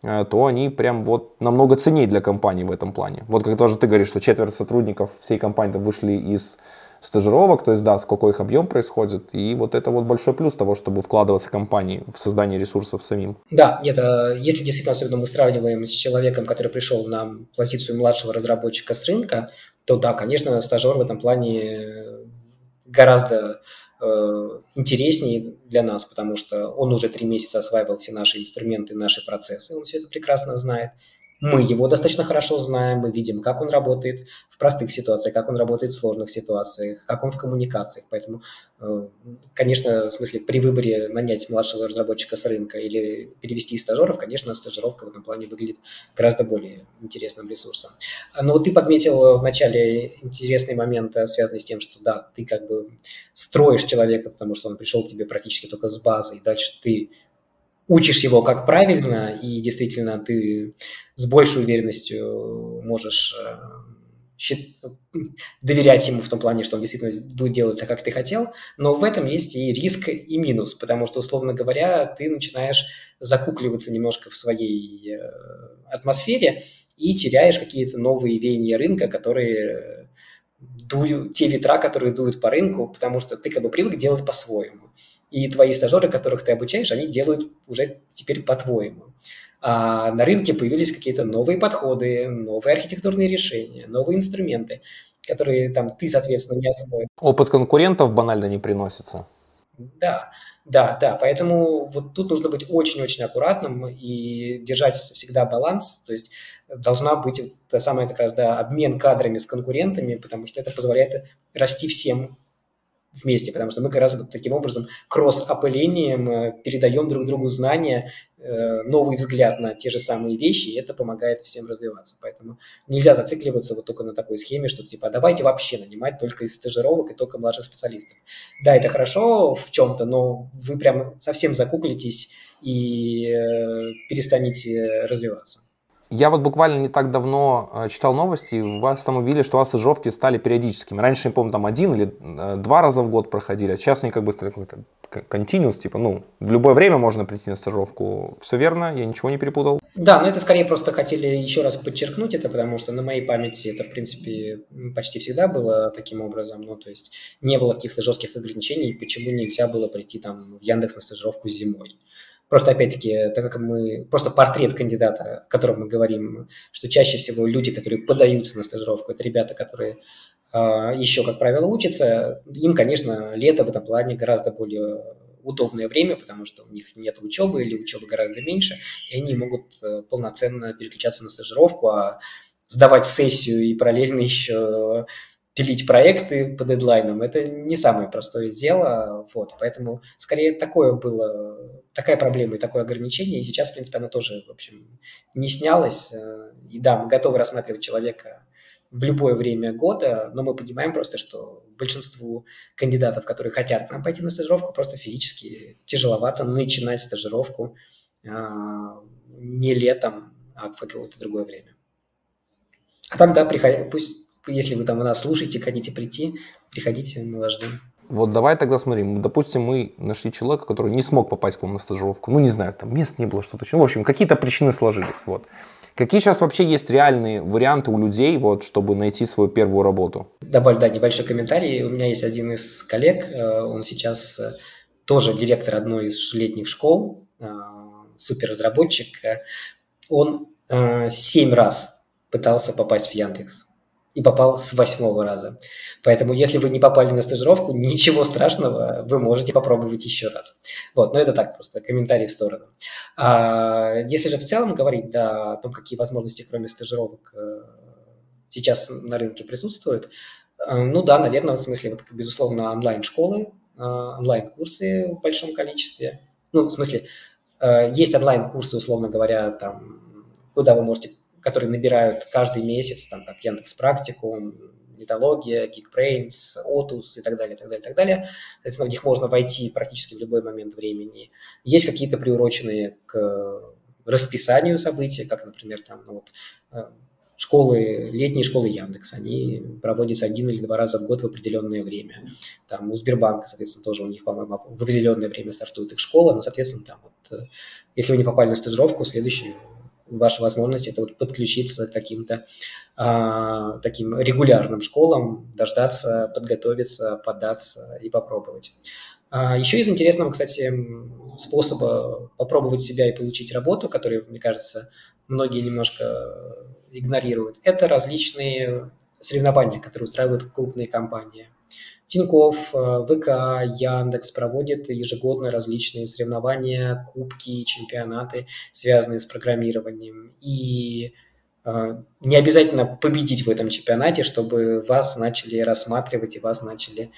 то они прям вот намного ценнее для компании в этом плане. Вот как тоже ты говоришь, что 1/4 сотрудников всей компании там вышли из стажировок, то есть, да, сколько их объем происходит, и вот это вот большой плюс того, чтобы вкладываться в компании, в создание ресурсов самим. Да, нет, если действительно, особенно мы сравниваем с человеком, который пришел на позицию младшего разработчика с рынка, то да, конечно, стажер в этом плане гораздо интереснее для нас, потому что он уже 3 месяца осваивал все наши инструменты, наши процессы, он все это прекрасно знает. Мы его достаточно хорошо знаем, мы видим, как он работает в простых ситуациях, как он работает в сложных ситуациях, как он в коммуникациях. Поэтому, конечно, в смысле, при выборе нанять младшего разработчика с рынка или перевести стажеров, конечно, стажировка в этом плане выглядит гораздо более интересным ресурсом. Но вот ты подметил в начале интересный момент, связанный с тем, что да, ты как бы строишь человека, потому что он пришел к тебе практически только с базы, и дальше ты учишь его как правильно, и действительно ты с большей уверенностью можешь доверять ему в том плане, что он действительно будет делать так, как ты хотел, но в этом есть и риск, и минус, потому что, условно говоря, ты начинаешь закукливаться немножко в своей атмосфере и теряешь какие-то новые веяния рынка, которые дуют, те ветра, которые дуют по рынку, потому что ты как бы привык делать по-своему. И твои стажеры, которых ты обучаешь, они делают уже теперь по-твоему. А на рынке появились какие-то новые подходы, новые архитектурные решения, новые инструменты, которые там ты, соответственно, не освоил. Опыт конкурентов банально не приносится. Да. Поэтому вот тут нужно быть очень-очень аккуратным и держать всегда баланс. То есть должна быть та самая как раз обмен кадрами с конкурентами, потому что это позволяет расти всем вместе, потому что мы как раз вот таким образом кросс-опылением передаем друг другу знания, новый взгляд на те же самые вещи, и это помогает всем развиваться. Поэтому нельзя зацикливаться вот только на такой схеме, что типа давайте вообще нанимать только из стажировок и только младших специалистов. Да, это хорошо в чем-то, но вы прям совсем закуклитесь и перестанете развиваться. Я вот буквально не так давно читал новости, и вас там увидели, что у вас стажировки стали периодическими. Раньше, я помню, там 1 или 2 раза в год проходили, а сейчас они как бы стали какой-то continuous, типа, ну, в любое время можно прийти на стажировку. Все верно, я ничего не перепутал. Да, но это скорее просто хотели еще раз подчеркнуть это, потому что на моей памяти это, в принципе, почти всегда было таким образом. Ну, то есть не было каких-то жестких ограничений, почему нельзя было прийти там в Яндекс на стажировку зимой. Просто, опять-таки, так как мы... Просто портрет кандидата, о котором мы говорим, что чаще всего люди, которые подаются на стажировку, это ребята, которые еще, как правило, учатся. Им, конечно, лето в этом плане гораздо более... удобное время, потому что у них нет учебы или учебы гораздо меньше, и они могут полноценно переключаться на стажировку, а сдавать сессию и параллельно еще пилить проекты по дедлайнам. Это не самое простое дело, вот, поэтому скорее такое было, такая проблема и такое ограничение, и сейчас, в принципе, оно тоже, в общем, не снялось. И да, мы готовы рассматривать человека в любое время года, но мы понимаем просто, что большинству кандидатов, которые хотят нам пойти на стажировку, просто физически тяжеловато начинать стажировку не летом, а в какое-то другое время. А тогда приходите, пусть, если вы там у нас слушаете, хотите прийти, приходите, мы вас ждем. Вот давай тогда смотрим. Допустим, мы нашли человека, который не смог попасть к вам на стажировку. Ну, не знаю, там мест не было, что-то еще. В общем, какие-то причины сложились. Вот. Какие сейчас вообще есть реальные варианты у людей, вот, чтобы найти свою первую работу? Добавлю, да, небольшой комментарий. У меня есть один из коллег, он сейчас тоже директор одной из летних школ, суперразработчик. Он 7 раз пытался попасть в Яндекс и попал с 8-го раза. Поэтому, если вы не попали на стажировку, ничего страшного, вы можете попробовать еще раз. Вот, но это так, просто комментарий в сторону. Если же в целом говорить да, о том, какие возможности, кроме стажировок, сейчас на рынке присутствуют, ну да, наверное, в смысле, вот, безусловно, онлайн-школы, онлайн-курсы в большом количестве. Ну, в смысле, есть онлайн-курсы, условно говоря, там, куда вы можете... которые набирают каждый месяц, там, как Яндекс.Практикум, Метология, Geekbrains, Otus и так далее, так далее, так далее. Соответственно, в них можно войти практически в любой момент времени. Есть какие-то приуроченные к расписанию событий, как, например, там, ну, вот, школы, летние школы Яндекс, они проводятся 1 или 2 раза в год в определенное время. Там у Сбербанка, соответственно, тоже у них, по-моему, в определенное время стартует их школа, но, соответственно, там, вот, если вы не попали на стажировку, следующий ваша возможность – это вот подключиться к каким-то таким регулярным школам, дождаться, подготовиться, податься и попробовать. Еще из интересного, кстати, способа попробовать себя и получить работу, который, мне кажется, многие немножко игнорируют, это различные соревнования, которые устраивают крупные компании. Тинькофф, ВК, Яндекс проводят ежегодно различные соревнования, кубки, чемпионаты, связанные с программированием. И не обязательно победить в этом чемпионате, чтобы вас начали рассматривать и вас начали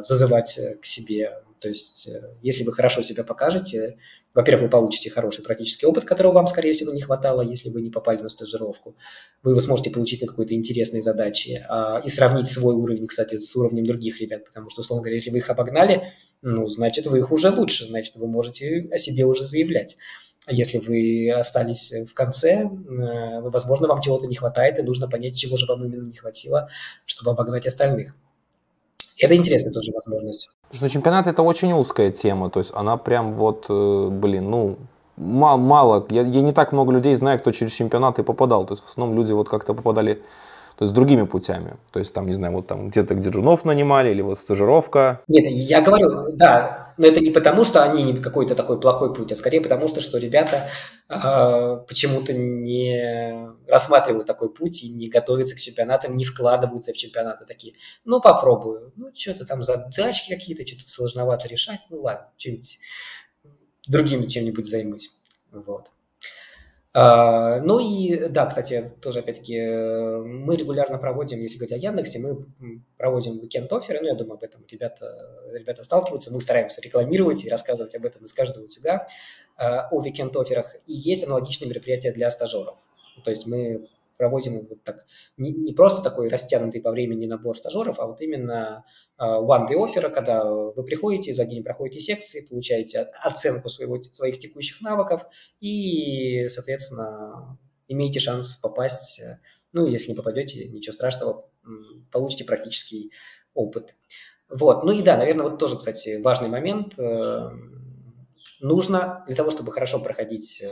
зазывать к себе. То есть, если вы хорошо себя покажете, во-первых, вы получите хороший практический опыт, которого вам, скорее всего, не хватало, если вы не попали на стажировку. Вы его сможете получить на какой-то интересной задаче и сравнить свой уровень, кстати, с уровнем других ребят, потому что, условно говоря, если вы их обогнали, ну, значит, вы их уже лучше, значит, вы можете о себе уже заявлять. А если вы остались в конце, возможно, вам чего-то не хватает, и нужно понять, чего же вам именно не хватило, чтобы обогнать остальных. Это интересная тоже возможность. Потому что чемпионат – это очень узкая тема, то есть она прям вот, блин, ну, мало, я не так много людей знаю, кто через чемпионаты попадал, то есть в основном люди вот как-то попадали, то есть другими путями, то есть там, не знаю, вот там где-то Дежунов нанимали или вот стажировка. Нет, я говорю, да, но это не потому, что они какой-то такой плохой путь, а скорее потому, что ребята почему-то не рассматривают такой путь и не готовятся к чемпионатам, не вкладываются в чемпионаты такие. Ну, попробую, ну, что-то там задачки какие-то, что-то сложновато решать, ну, ладно, что-нибудь другим чем-нибудь займусь, вот. Ну и да, кстати, тоже опять-таки мы регулярно проводим, если говорить о Яндексе, мы проводим уикенд-офферы, ну я думаю, об этом ребята сталкиваются, мы стараемся рекламировать и рассказывать об этом из каждого утюга, о уикенд-офферах, и есть аналогичные мероприятия для стажеров, то есть мы проводим вот так, не просто такой растянутый по времени набор стажеров, а вот именно one-day offer, когда вы приходите, за день проходите секции, получаете оценку своих текущих навыков и, соответственно, имеете шанс попасть, ну, если не попадете, ничего страшного, получите практический опыт. Вот, ну и да, наверное, вот тоже, кстати, важный момент. Нужно для того, чтобы хорошо проходить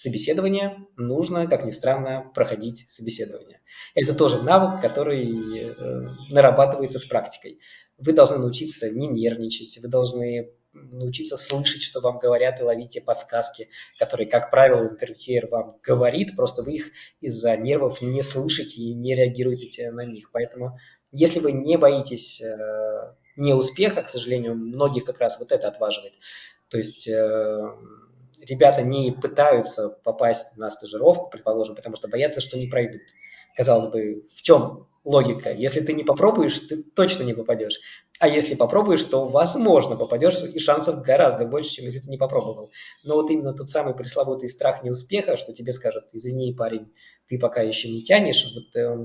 собеседование, нужно, как ни странно, проходить собеседование. Это тоже навык, который нарабатывается с практикой. Вы должны научиться не нервничать, вы должны научиться слышать, что вам говорят, и ловить те подсказки, которые, как правило, интервьюер вам говорит, просто вы их из-за нервов не слышите и не реагируете на них. Поэтому, если вы не боитесь неуспеха, к сожалению, многих как раз вот это отваживает. То есть ребята не пытаются попасть на стажировку, предположим, потому что боятся, что не пройдут. Казалось бы, в чем логика? Если ты не попробуешь, ты точно не попадешь. А если попробуешь, то, возможно, попадешь, и шансов гораздо больше, чем если ты не попробовал. Но вот именно тот самый пресловутый страх неуспеха, что тебе скажут, извини, парень, ты пока еще не тянешь, вот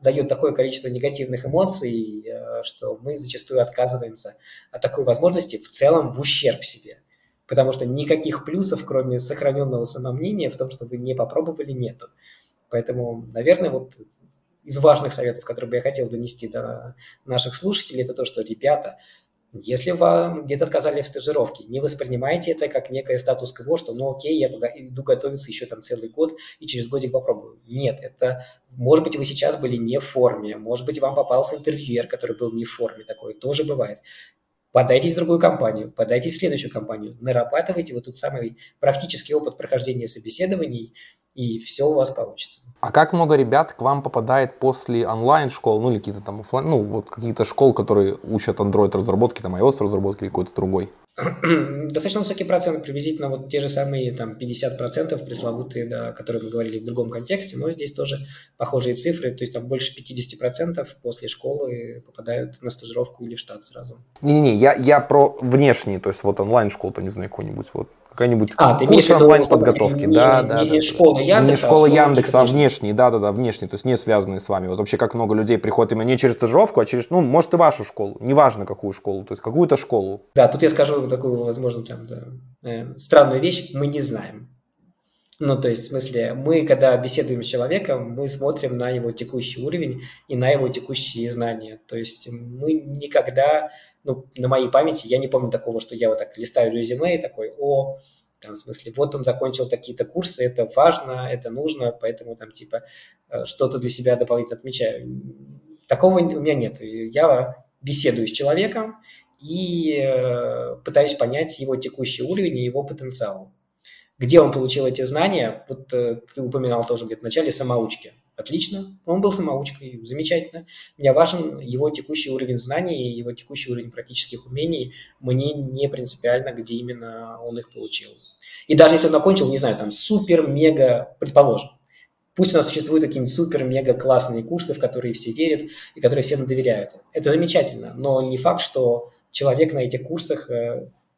дает такое количество негативных эмоций, что мы зачастую отказываемся от такой возможности в целом в ущерб себе. Потому что никаких плюсов, кроме сохраненного самомнения, в том, что вы не попробовали, нету. Поэтому, наверное, вот из важных советов, которые бы я хотел донести до наших слушателей, это то, что, ребята, если вам где-то отказали в стажировке, не воспринимайте это как некое статус-кво, что ну окей, я иду готовиться еще там целый год и через годик попробую. Нет, это, может быть, вы сейчас были не в форме, может быть, вам попался интервьюер, который был не в форме, такое тоже бывает. Подайтесь в другую компанию, подайтесь в следующую компанию, нарабатывайте вот тот самый практический опыт прохождения собеседований, и все у вас получится. А как много ребят к вам попадает после онлайн-школ, ну или какие-то там офлайн, ну вот какие-то школ, которые учат Android-разработки, там iOS-разработки или какой-то другой? Достаточно высокий процент, приблизительно вот те же самые там 50% пресловутые, да, о которых мы говорили в другом контексте, но здесь тоже похожие цифры, то есть там больше 50% после школы попадают на стажировку или в штат сразу. Не-не-не, я про внешние, то есть вот онлайн-школу, там не знаю, какую-нибудь вот. Какая-нибудь курс онлайн-подготовки. Не школа Яндекса, а внешние, да-да-да, внешние, то есть не связанные с вами. Вот вообще как много людей приходит именно не через стажировку, а через, ну, может, и вашу школу, неважно какую школу, то есть какую-то школу. Да, тут я скажу такую, возможно, там, да, странную вещь, мы не знаем. Ну, то есть, в смысле, мы, когда беседуем с человеком, мы смотрим на его текущий уровень и на его текущие знания. То есть мы никогда, ну, на моей памяти, я не помню такого, что я вот так листаю резюме и такой, о, там, в смысле, вот он закончил такие-то курсы, это важно, это нужно, поэтому там, типа, что-то для себя дополнительно отмечаю. Такого у меня нет. Я беседую с человеком и пытаюсь понять его текущий уровень и его потенциал. Где он получил эти знания, вот ты упоминал тоже где-то в начале самоучки. Отлично, он был самоучкой, замечательно. Мне важен его текущий уровень знаний и его текущий уровень практических умений. Мне не принципиально, где именно он их получил. И даже если он окончил, не знаю, там супер-мега, предположим, пусть у нас существуют какие-нибудь супер-мега-классные курсы, в которые все верят и которые всем доверяют. Это замечательно, но не факт, что человек на этих курсах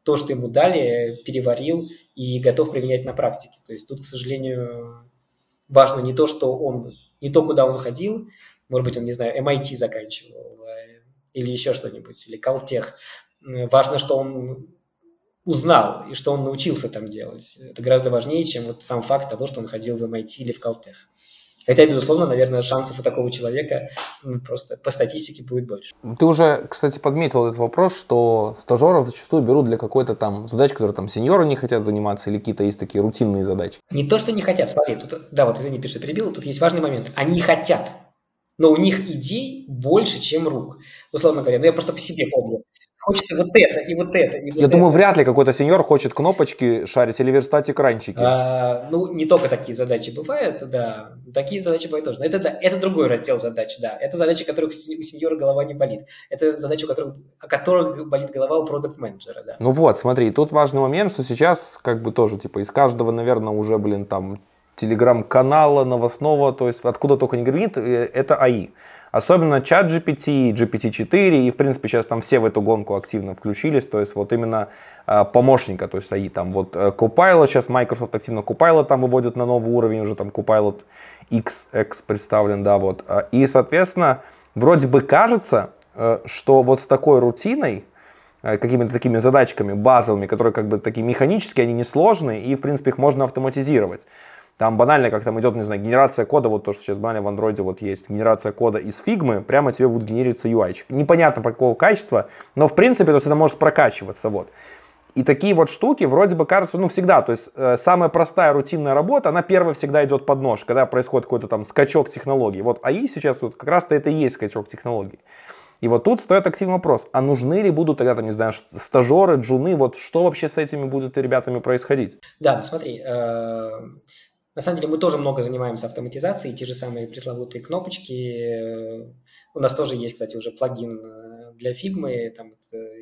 то, что ему дали, переварил и готов применять на практике. То есть тут, к сожалению, важно не то, что он, не то, куда он ходил, может быть, он, не знаю, MIT заканчивал или еще что-нибудь, или Caltech. Важно, что он узнал и что он научился там делать. Это гораздо важнее, чем вот сам факт того, что он ходил в MIT или в Caltech. Хотя, безусловно, наверное, шансов у такого человека просто по статистике будет больше. Ты уже, кстати, подметил этот вопрос, что стажеров зачастую берут для какой-то там задачи, которые там сеньоры не хотят заниматься, или какие-то есть такие рутинные задачи. Не то, что не хотят. Смотри, тут, да, вот извини, Пиша, перебил, тут есть важный момент. Они хотят, но у них идей больше, чем рук. Условно говоря, ну я просто по себе помню. Хочется вот это, и вот это, и вот Я думаю, вряд ли какой-то сеньор хочет кнопочки шарить или верстать экранчики. Ну, не только такие задачи бывают, да. Такие задачи бывают тоже. Но это, да, это другой раздел задач, да. Это задачи, о которых у сеньора голова не болит. Это задачи, о которых болит голова у продакт-менеджера, да. Ну вот, смотри, тут важный момент, что сейчас как бы тоже, типа, из каждого, наверное, уже, блин, там, телеграм-канала новостного, то есть откуда только не гремит, это АИ. Особенно ChatGPT, GPT-4, и, в принципе, сейчас там все в эту гонку активно включились, то есть вот именно помощника, то есть они там вот Copilot, сейчас Microsoft активно Copilot там выводит на новый уровень, уже там Copilot XX представлен, да, вот. И, соответственно, вроде бы кажется, что вот с такой рутиной, какими-то такими задачками базовыми, которые как бы такие механические, они несложные, и, в принципе, их можно автоматизировать. Там банально, как там идет, не знаю, генерация кода, вот то, что сейчас банально в Android вот есть, генерация кода из Figma, прямо тебе будут генериться UI-чик. Непонятно, по какого качества, но в принципе, то есть это может прокачиваться, вот. И такие вот штуки вроде бы кажутся, ну, всегда, то есть самая простая рутинная работа, она первая всегда идет под нож, когда происходит какой-то там скачок технологий. Вот АИ сейчас вот как раз-то это и есть скачок технологий. И вот тут стоит активный вопрос, а нужны ли будут тогда, там, не знаю, стажеры, джуны, вот что вообще с этими будет ребятами происходить? Да, ну смотри, на самом деле мы тоже много занимаемся автоматизацией, те же самые пресловутые кнопочки. У нас тоже есть, кстати, уже плагин для Figma, там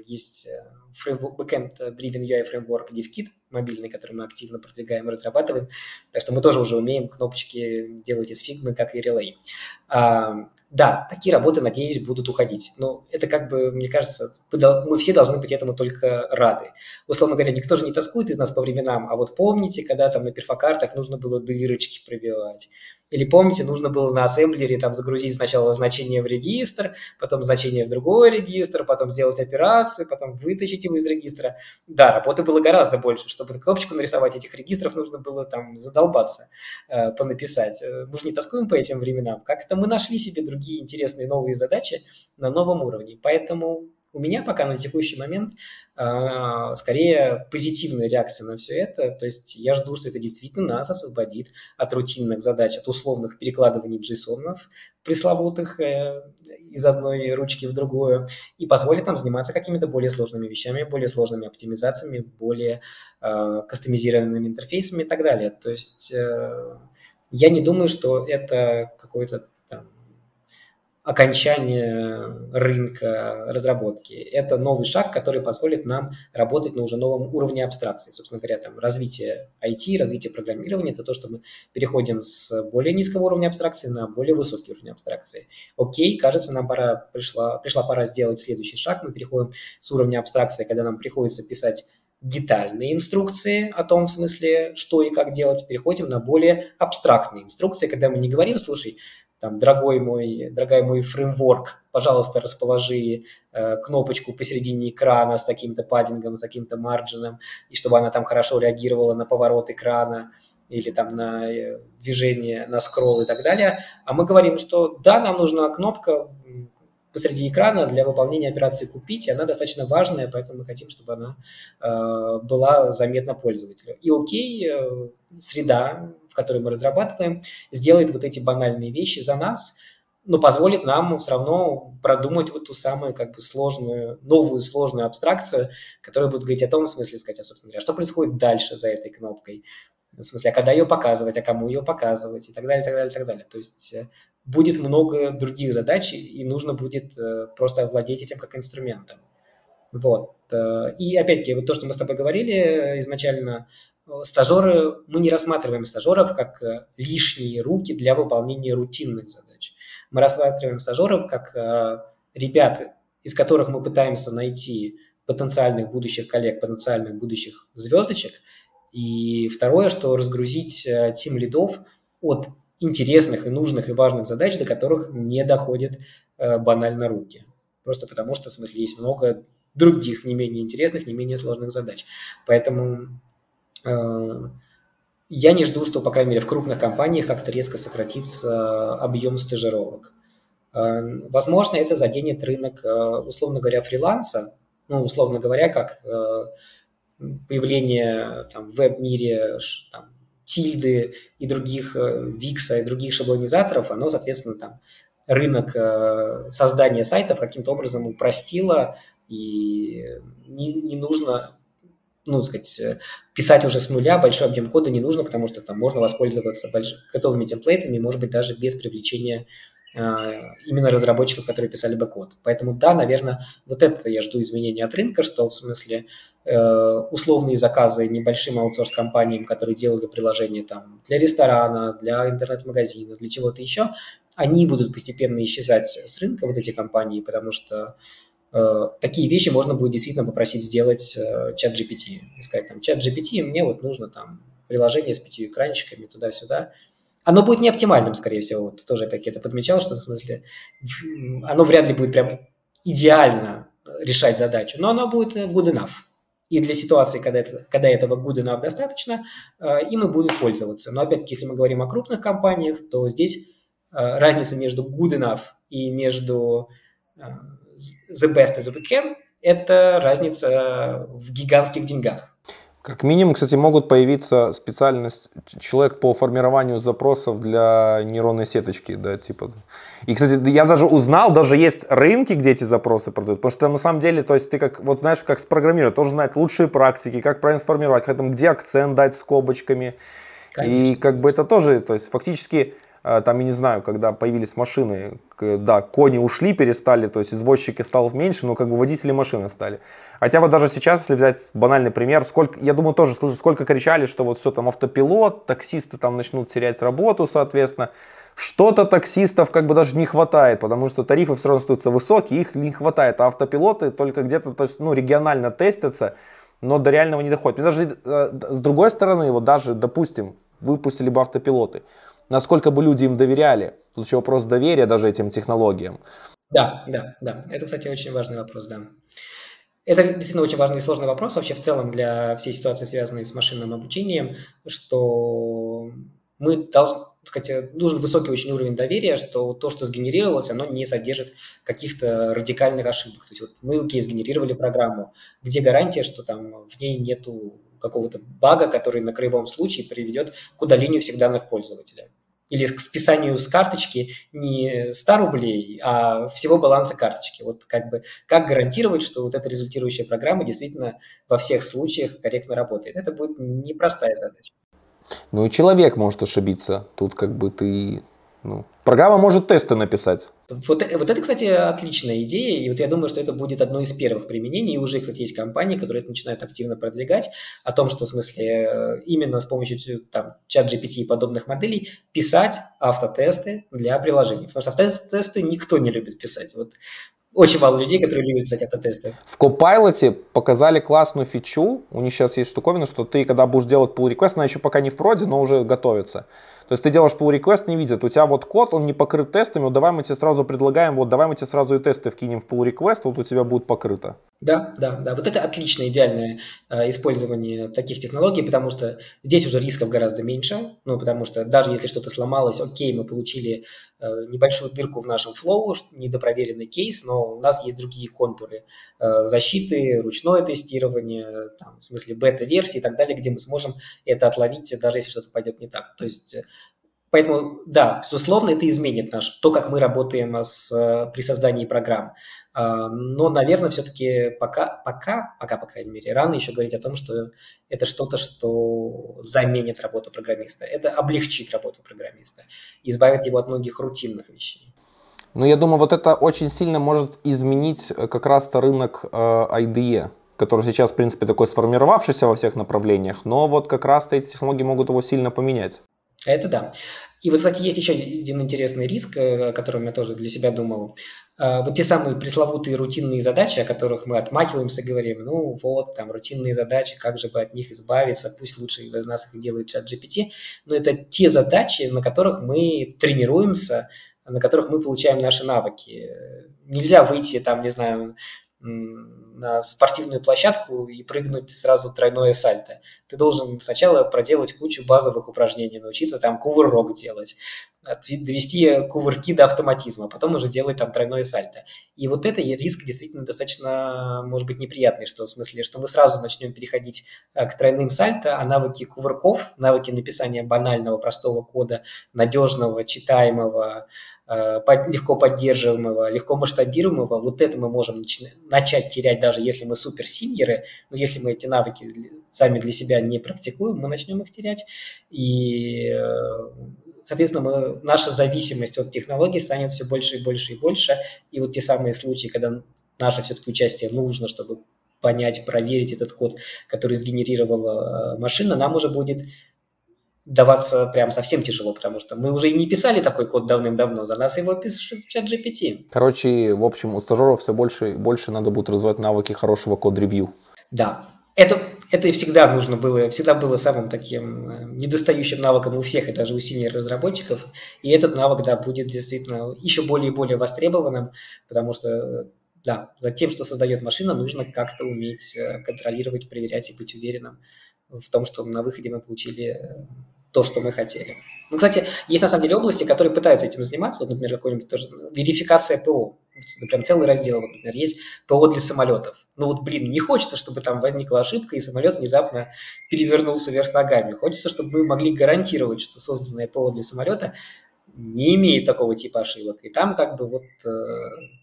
есть backend driven UI framework DivKit мобильный, который мы активно продвигаем и разрабатываем, так что мы тоже уже умеем кнопочки делать из Figma, как и Relay. Да, такие работы, надеюсь, будут уходить, но это как бы, мне кажется, мы все должны быть этому только рады. Условно говоря, никто же не тоскует из нас по временам, а вот помните, когда там на перфокартах нужно было дырочки пробивать, или помните, нужно было на ассемблере там загрузить сначала значение в регистр, потом значение в другой регистр, потом сделать операцию, потом вытащить его из регистра. Да, работы было гораздо больше, чтобы кнопочку нарисовать этих регистров, нужно было там задолбаться, понаписать. Мы же не тоскуем по этим временам. Как-то мы нашли себе другие интересные новые задачи на новом уровне. Поэтому у меня пока на текущий момент скорее позитивная реакция на все это, то есть я жду, что это действительно нас освободит от рутинных задач, от условных перекладываний JSON-ов пресловутых из одной ручки в другую и позволит нам заниматься какими-то более сложными вещами, более сложными оптимизациями, более кастомизированными интерфейсами и так далее. То есть я не думаю, что это какой-то там окончание рынка разработки. Это новый шаг, который позволит нам работать на уже новом уровне абстракции. Собственно говоря, там развитие IT, развитие программирования – это то, что мы переходим с более низкого уровня абстракции на более высокий уровень абстракции. Окей, кажется, нам пришла пора сделать следующий шаг. Мы переходим с уровня абстракции, когда нам приходится писать детальные инструкции о том, в смысле, что и как делать, переходим на более абстрактные инструкции, когда мы не говорим, слушай, там, дорогой мой фреймворк, пожалуйста, расположи кнопочку посередине экрана с таким-то паддингом, с таким-то марджином, и чтобы она там хорошо реагировала на поворот экрана или там на движение, на скролл и так далее. А мы говорим, что да, нам нужна кнопка посреди экрана для выполнения операции «Купить», и она достаточно важная, поэтому мы хотим, чтобы она была заметна пользователю. И окей, среда, в которой мы разрабатываем, сделает вот эти банальные вещи за нас, но позволит нам все равно продумать вот ту самую как бы сложную, новую сложную абстракцию, которая будет говорить о том, в смысле сказать, а, собственно говоря, что происходит дальше за этой кнопкой, в смысле, а когда ее показывать, а кому ее показывать и так далее, так далее, так далее. То есть будет много других задач, и нужно будет просто овладеть этим как инструментом. Вот. И опять-таки, вот то, что мы с тобой говорили изначально, стажеры, мы не рассматриваем стажеров как лишние руки для выполнения рутинных задач. Мы рассматриваем стажеров как ребят, из которых мы пытаемся найти потенциальных будущих коллег, потенциальных будущих звездочек. И второе, что разгрузить тимлидов от интересных и нужных и важных задач, до которых не доходят банально руки. Просто потому что, в смысле, есть много других не менее интересных, не менее сложных задач. Поэтому я не жду, что, по крайней мере, в крупных компаниях как-то резко сократится объем стажировок. Возможно, это заденет рынок, условно говоря, фриланса, ну, условно говоря, как появление там, в веб-мире там, тильды и других викса и других шаблонизаторов, оно, соответственно, там, рынок создания сайтов каким-то образом упростило, и не нужно, ну, так сказать, писать уже с нуля, большой объем кода не нужно, потому что там можно воспользоваться готовыми темплейтами, может быть, даже без привлечения именно разработчиков, которые писали бы код. Поэтому да, наверное, вот это я жду изменения от рынка, что в смысле условные заказы небольшим аутсорс-компаниям, которые делали приложения там, для ресторана, для интернет-магазина, для чего-то еще, они будут постепенно исчезать с рынка, вот эти компании, потому что такие вещи можно будет действительно попросить сделать ChatGPT. И сказать там, ChatGPT, мне вот нужно там приложение с 5 экранчиками туда-сюда. Оно будет не оптимальным, скорее всего. Ты тоже, опять-таки, это подмечал, что в смысле оно вряд ли будет прям идеально решать задачу, но оно будет good enough. И для ситуации, когда этого good enough достаточно, им и будут пользоваться. Но, опять-таки, если мы говорим о крупных компаниях, то здесь разница между good enough и между the best as we can – Это разница в гигантских деньгах. Как минимум, кстати, могут появиться специальность человек по формированию запросов для нейронной сеточки, да, типа. И, кстати, я даже узнал, даже есть рынки, где эти запросы продают, потому что на самом деле, то есть ты как, вот знаешь, как спрограммировать, тоже знать лучшие практики, как правильно сформировать, поэтому где акцент дать скобочками. Конечно, и как бы это тоже, то есть фактически, там, я не знаю, когда появились машины, да, кони ушли, перестали, то есть извозчики стало меньше, но как бы водители машины стали. Хотя вот даже сейчас, если взять банальный пример, сколько, я думаю, тоже слышу, сколько кричали, что вот все там автопилот, таксисты там начнут терять работу, соответственно. Что-то таксистов как бы даже не хватает, потому что тарифы все равно остаются высокие, их не хватает, а автопилоты только где-то, то есть, ну, регионально тестятся, но до реального не доходит. И даже с другой стороны, вот даже, допустим, выпустили бы автопилоты, насколько бы люди им доверяли? Тут еще вопрос доверия даже этим технологиям. Да. Это, кстати, очень важный вопрос, да. Это действительно очень важный и сложный вопрос вообще в целом для всей ситуации, связанной с машинным обучением, что мы должны, так сказать, нужен высокий очень уровень доверия, что то, что сгенерировалось, оно не содержит каких-то радикальных ошибок. То есть вот мы, окей, сгенерировали программу, где гарантия, что там в ней нету какого-то бага, который на краевом случае приведет к удалению всех данных пользователя. Или к списанию с карточки не 100 рублей, а всего баланса карточки. Вот как бы как гарантировать, что вот эта результирующая программа действительно во всех случаях корректно работает? Это будет непростая задача. Ну и человек может ошибиться. Тут как бы ты... Ну, программа может тесты написать. Вот это, кстати, отличная идея, и вот я думаю, что это будет одно из первых применений, и уже, кстати, есть компании, которые это начинают активно продвигать, о том, что, в смысле, именно с помощью там ChatGPT и подобных моделей писать автотесты для приложений, потому что автотесты никто не любит писать, вот очень мало людей, которые любят писать автотесты. В Copilot показали классную фичу, у них сейчас есть штуковина, что ты, когда будешь делать pull request, она еще пока не в проде, но уже готовится. То есть ты делаешь pull request, не видит, у тебя вот код, он не покрыт тестами, вот давай мы тебе сразу предлагаем, вот давай мы тебе сразу и тесты вкинем в pull request, вот у тебя будет покрыто. Да, вот это отличное, идеальное использование таких технологий, потому что здесь уже рисков гораздо меньше, ну, потому что даже если что-то сломалось, окей, мы получили небольшую дырку в нашем флоу, недопроверенный кейс, но у нас есть другие контуры защиты, ручное тестирование, там, в смысле бета-версии и так далее, где мы сможем это отловить, даже если что-то пойдет не так. То есть поэтому, да, безусловно, это изменит наш, то, как мы работаем при создании программ. Но, наверное, все-таки пока, по крайней мере, рано еще говорить о том, что это что-то, что заменит работу программиста. Это облегчит работу программиста, избавит его от многих рутинных вещей. Ну, я думаю, вот это очень сильно может изменить как раз-то рынок IDE, который сейчас, в принципе, такой сформировавшийся во всех направлениях, но вот как раз-то эти технологии могут его сильно поменять. Это да. И вот, кстати, есть еще один интересный риск, о котором я тоже для себя думал. Вот те самые пресловутые рутинные задачи, о которых мы отмахиваемся и говорим, ну вот, там, рутинные задачи, как же бы от них избавиться, пусть лучше для нас их делает ChatGPT. Но это те задачи, на которых мы тренируемся, на которых мы получаем наши навыки. Нельзя выйти, там, не знаю, на спортивную площадку и прыгнуть сразу тройное сальто. Ты должен сначала проделать кучу базовых упражнений, научиться там кувырок делать, довести кувырки до автоматизма, потом уже делать там тройное сальто. И вот это риск действительно достаточно, может быть, неприятный, что в смысле, что мы сразу начнем переходить к тройным сальто, а навыки кувырков, навыки написания банального, простого кода, надежного, читаемого, легко поддерживаемого, легко масштабируемого, вот это мы можем начать терять, даже если мы суперсиньеры, но если мы эти навыки сами для себя не практикуем, мы начнем их терять, и, соответственно, наша зависимость от технологий станет все больше и больше и больше, и вот те самые случаи, когда наше все-таки участие нужно, чтобы понять, проверить этот код, который сгенерировала машина, нам уже будет даваться прям совсем тяжело, потому что мы уже и не писали такой код давным-давно, за нас его пишет ChatGPT. Короче, в общем, у стажеров все больше и больше надо будет развивать навыки хорошего код-ревью. Да, это всегда нужно было, всегда было самым таким недостающим навыком у всех, и даже у синьор-разработчиков, и этот навык, да, будет действительно еще более и более востребованным, потому что, да, за тем, что создает машина, нужно как-то уметь контролировать, проверять и быть уверенным в том, что на выходе мы получили то, что мы хотели. Ну, кстати, есть на самом деле области, которые пытаются этим заниматься, вот, например, какой-нибудь тоже верификация ПО. Прям целый раздел, вот, например, есть ПО для самолетов. Ну вот, блин, не хочется, чтобы там возникла ошибка, и самолет внезапно перевернулся вверх ногами. Хочется, чтобы мы могли гарантировать, что созданное ПО для самолета не имеет такого типа ошибок. И там как бы вот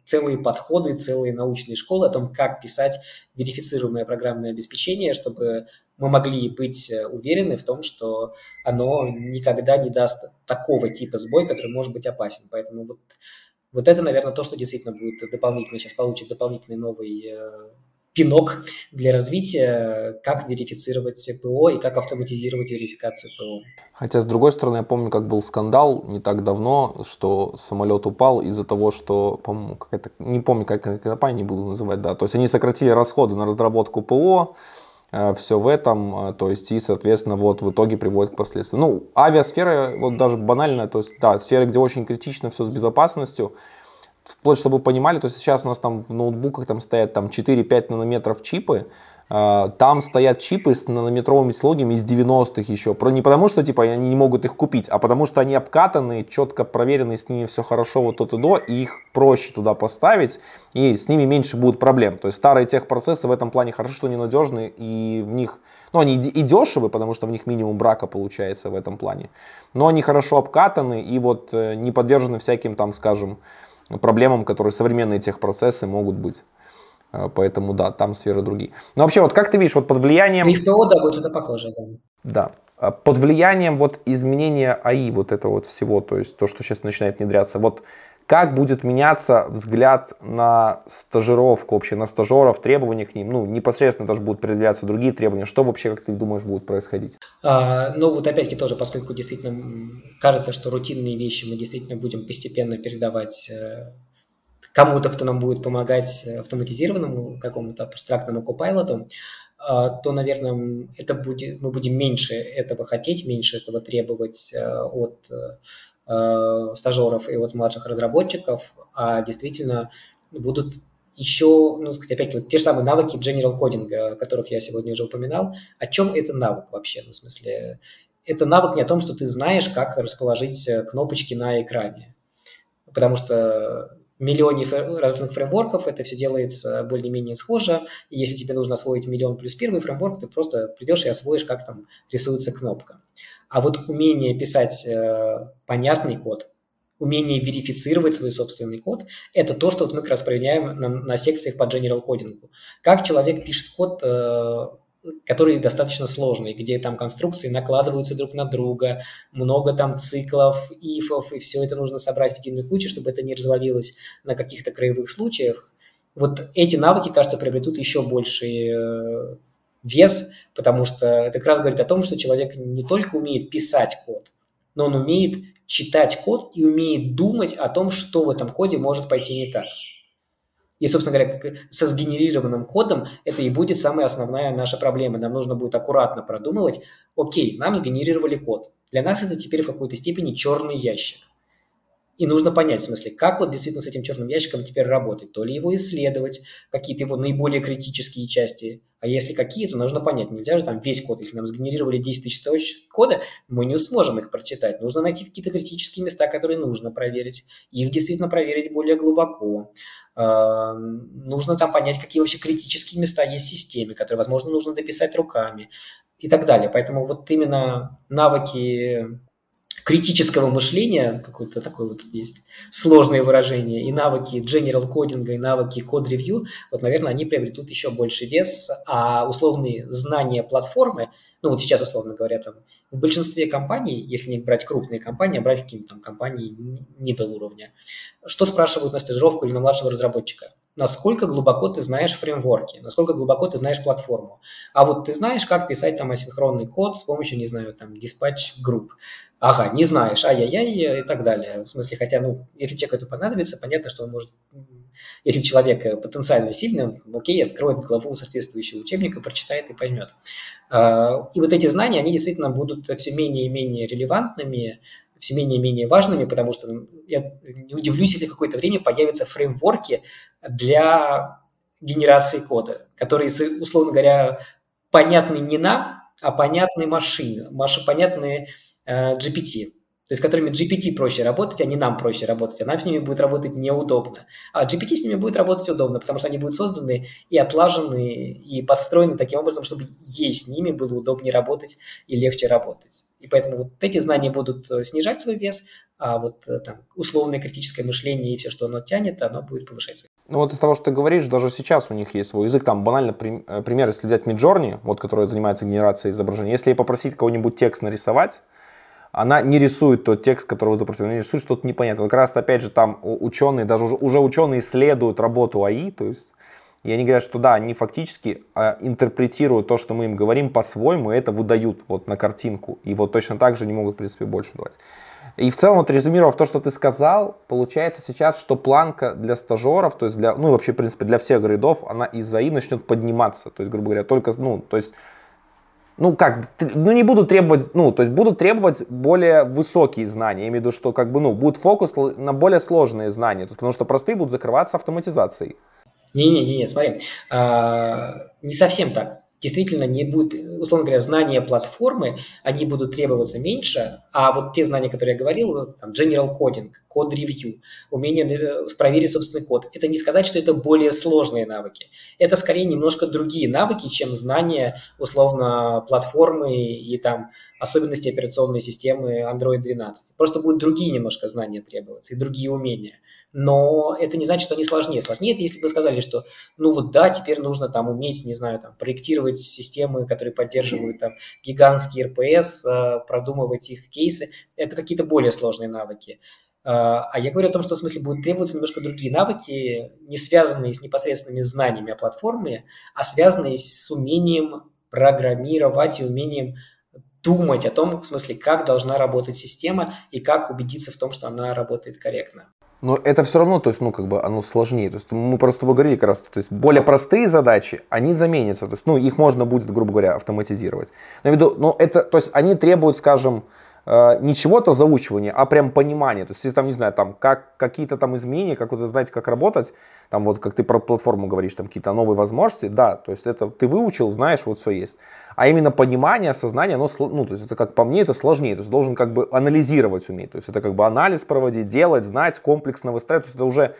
целые подходы, целые научные школы о том, как писать верифицируемое программное обеспечение, чтобы мы могли быть уверены в том, что оно никогда не даст такого типа сбой, который может быть опасен. Поэтому вот это, наверное, то, что действительно будет дополнительно, сейчас получит дополнительный новый пинок для развития, как верифицировать ПО и как автоматизировать верификацию ПО. Хотя, с другой стороны, я помню, как был скандал не так давно, что самолет упал из-за того, что, по-моему, какая-то, не помню, какая компания, не буду называть, да, то есть они сократили расходы на разработку ПО, все в этом, то есть, и, соответственно, вот в итоге приводит к последствиям. Ну, авиасфера, вот даже банальная, то есть, да, сфера, где очень критично все с безопасностью, вплоть, чтобы вы понимали, то есть, сейчас у нас там в ноутбуках там стоят там 4-5 нанометров чипы, там стоят чипы с нанометровыми технологиями из 90-х еще, не потому, что, типа, они не могут их купить, а потому, что они обкатаны, четко проверены, с ними все хорошо вот то-то до, и их проще туда поставить, и с ними меньше будет проблем. То есть старые техпроцессы в этом плане хорошо, что они надежны, и в них, ну, они и дешевы, потому что в них минимум брака получается в этом плане, но они хорошо обкатаны и вот не подвержены всяким там, скажем, проблемам, которые современные техпроцессы могут быть. Поэтому, да, там сферы другие. Но вообще, вот как ты видишь, вот под влиянием... Да и в ПО, да, будет что-то похожее. Да. Да. Под влиянием вот изменения АИ, вот этого вот всего, то есть то, что сейчас начинает внедряться, вот как будет меняться взгляд на стажировку вообще, на стажеров, требования к ним? Ну, непосредственно даже будут предъявляться другие требования. Что вообще, как ты думаешь, будет происходить? Ну, вот опять-таки тоже, поскольку действительно кажется, что рутинные вещи мы действительно будем постепенно передавать кому-то, кто нам будет помогать, автоматизированному какому-то абстрактному Copilot'у, то, наверное, это будет, мы будем меньше этого хотеть, меньше этого требовать от стажеров и от младших разработчиков, а действительно будут еще, ну, сказать, опять-таки, вот те же самые навыки general кодинга, о которых я сегодня уже упоминал. О чем это навык вообще? Ну, в смысле, это навык не о том, что ты знаешь, как расположить кнопочки на экране, потому что миллионе разных фреймворков, это все делается более-менее схоже. И если тебе нужно освоить 1000000+1 фреймворк, ты просто придешь и освоишь, как там рисуется кнопка. А вот умение писать понятный код, умение верифицировать свой собственный код, это то, что вот мы как раз проверяем на секциях по general кодингу. Как человек пишет код, который достаточно сложный, где там конструкции накладываются друг на друга, много там циклов, ифов, и все это нужно собрать в единую кучу, чтобы это не развалилось на каких-то краевых случаях. Вот эти навыки, кажется, приобретут еще больший вес, потому что это как раз говорит о том, что человек не только умеет писать код, но он умеет читать код и умеет думать о том, что в этом коде может пойти не так. И, собственно говоря, как со сгенерированным кодом это и будет самая основная наша проблема. Нам нужно будет аккуратно продумывать, окей, нам сгенерировали код. Для нас это теперь в какой-то степени черный ящик. И нужно понять, в смысле, как вот действительно с этим черным ящиком теперь работать. То ли его исследовать, какие-то его наиболее критические части. А если какие, то нужно понять, нельзя же там весь код. Если нам сгенерировали 10 000 строчек кода, мы не сможем их прочитать. Нужно найти какие-то критические места, которые нужно проверить. Их действительно проверить более глубоко. Нужно там понять, какие вообще критические места есть в системе, которые, возможно, нужно дописать руками и так далее. Поэтому вот именно навыки критического мышления, какое-то такое вот есть сложное выражение, и навыки general кодинга, и навыки код-ревью, вот, наверное, они приобретут еще больше вес, а условные знания платформы, ну вот сейчас, условно говоря, там, в большинстве компаний, если не брать крупные компании, а брать какие-то там компании middle уровня, что спрашивают на стажировку или на младшего разработчика? Насколько глубоко ты знаешь фреймворки, насколько глубоко ты знаешь платформу. А вот ты знаешь, как писать там асинхронный код с помощью, не знаю, там, dispatch-групп. Ага, не знаешь, ай-яй-яй и так далее. В смысле, хотя, ну, если человеку это понадобится, понятно, что он может... Если человек потенциально сильный, он, окей, откроет главу соответствующего учебника, прочитает и поймет. И вот эти знания, они действительно будут все менее и менее релевантными, все менее и менее важными, потому что я не удивлюсь, если в какое-то время появятся фреймворки для генерации кода, которые, условно говоря, понятны не нам, а понятны машине, понятны GPT. то есть с которыми GPT проще работать, а не нам проще работать, а нам с ними будет работать неудобно. А GPT с ними будет работать удобно, потому что они будут созданы и отлажены, и подстроены таким образом, чтобы ей с ними было удобнее работать и легче работать. И поэтому вот эти знания будут снижать свой вес, а вот там условное критическое мышление и все, что оно тянет, оно будет повышать свой вес. Ну вот из того, что ты говоришь, даже сейчас у них есть свой язык, там банально пример, если взять Midjourney, вот, которая занимается генерацией изображений, если попросить кого-нибудь текст нарисовать, она не рисует тот текст, которого вы запросили, она рисует что-то непонятное. Как раз, опять же, там ученые, даже уже ученые исследуют работу АИ, то есть, и они говорят, что да, они фактически интерпретируют то, что мы им говорим по-своему, и это выдают вот на картинку, и вот точно так же не могут, в принципе, больше давать. И в целом, вот резюмировав то, что ты сказал, получается сейчас, что планка для стажеров, то есть для, ну и вообще, в принципе, для всех грейдов, она из АИ начнет подниматься, то есть, грубо говоря, только, ну, то есть, ну как, ну не будут требовать, ну то есть будут требовать более высокие знания, я имею в виду, что как бы, ну, будет фокус на более сложные знания, потому что простые будут закрываться автоматизацией. Не-не-не, смотри, не совсем так. Действительно, не будет, условно говоря, знания платформы, они будут требоваться меньше, а вот те знания, которые я говорил, там, general coding, code review, умение проверить собственный код, это не сказать, что это более сложные навыки. Это скорее немножко другие навыки, чем знания, условно, платформы и там особенности операционной системы Android 12. Просто будут другие немножко знания требоваться и другие умения. Но это не значит, что они сложнее. Сложнее это, если бы сказали, что, ну вот да, теперь нужно там уметь, не знаю, там проектировать системы, которые поддерживают там гигантские РПС, продумывать их кейсы. Это какие-то более сложные навыки. А я говорю о том, что в смысле будут требоваться немножко другие навыки, не связанные с непосредственными знаниями о платформе, а связанные с умением программировать и умением думать о том, в смысле, как должна работать система и как убедиться в том, что она работает корректно. Но это все равно, то есть, ну, как бы, оно сложнее. То есть, мы просто говорили как раз, то есть, более простые задачи, они заменятся. То есть, ну, их можно будет, грубо говоря, автоматизировать. Но, это, то есть, они требуют, скажем, не чего-то заучивания, а прям понимания. То есть, если там, не знаю, там, как, какие-то там изменения, как вы знаете, как работать, там, вот, как ты про платформу говоришь, там, какие-то новые возможности, да, то есть, это ты выучил, знаешь, вот все есть. А именно понимание, осознание, оно, ну, то есть, это, как по мне, это сложнее, то есть, должен, как бы, анализировать уметь, то есть, это, как бы, анализ проводить, делать, знать, комплексно выстраивать, то есть, это уже,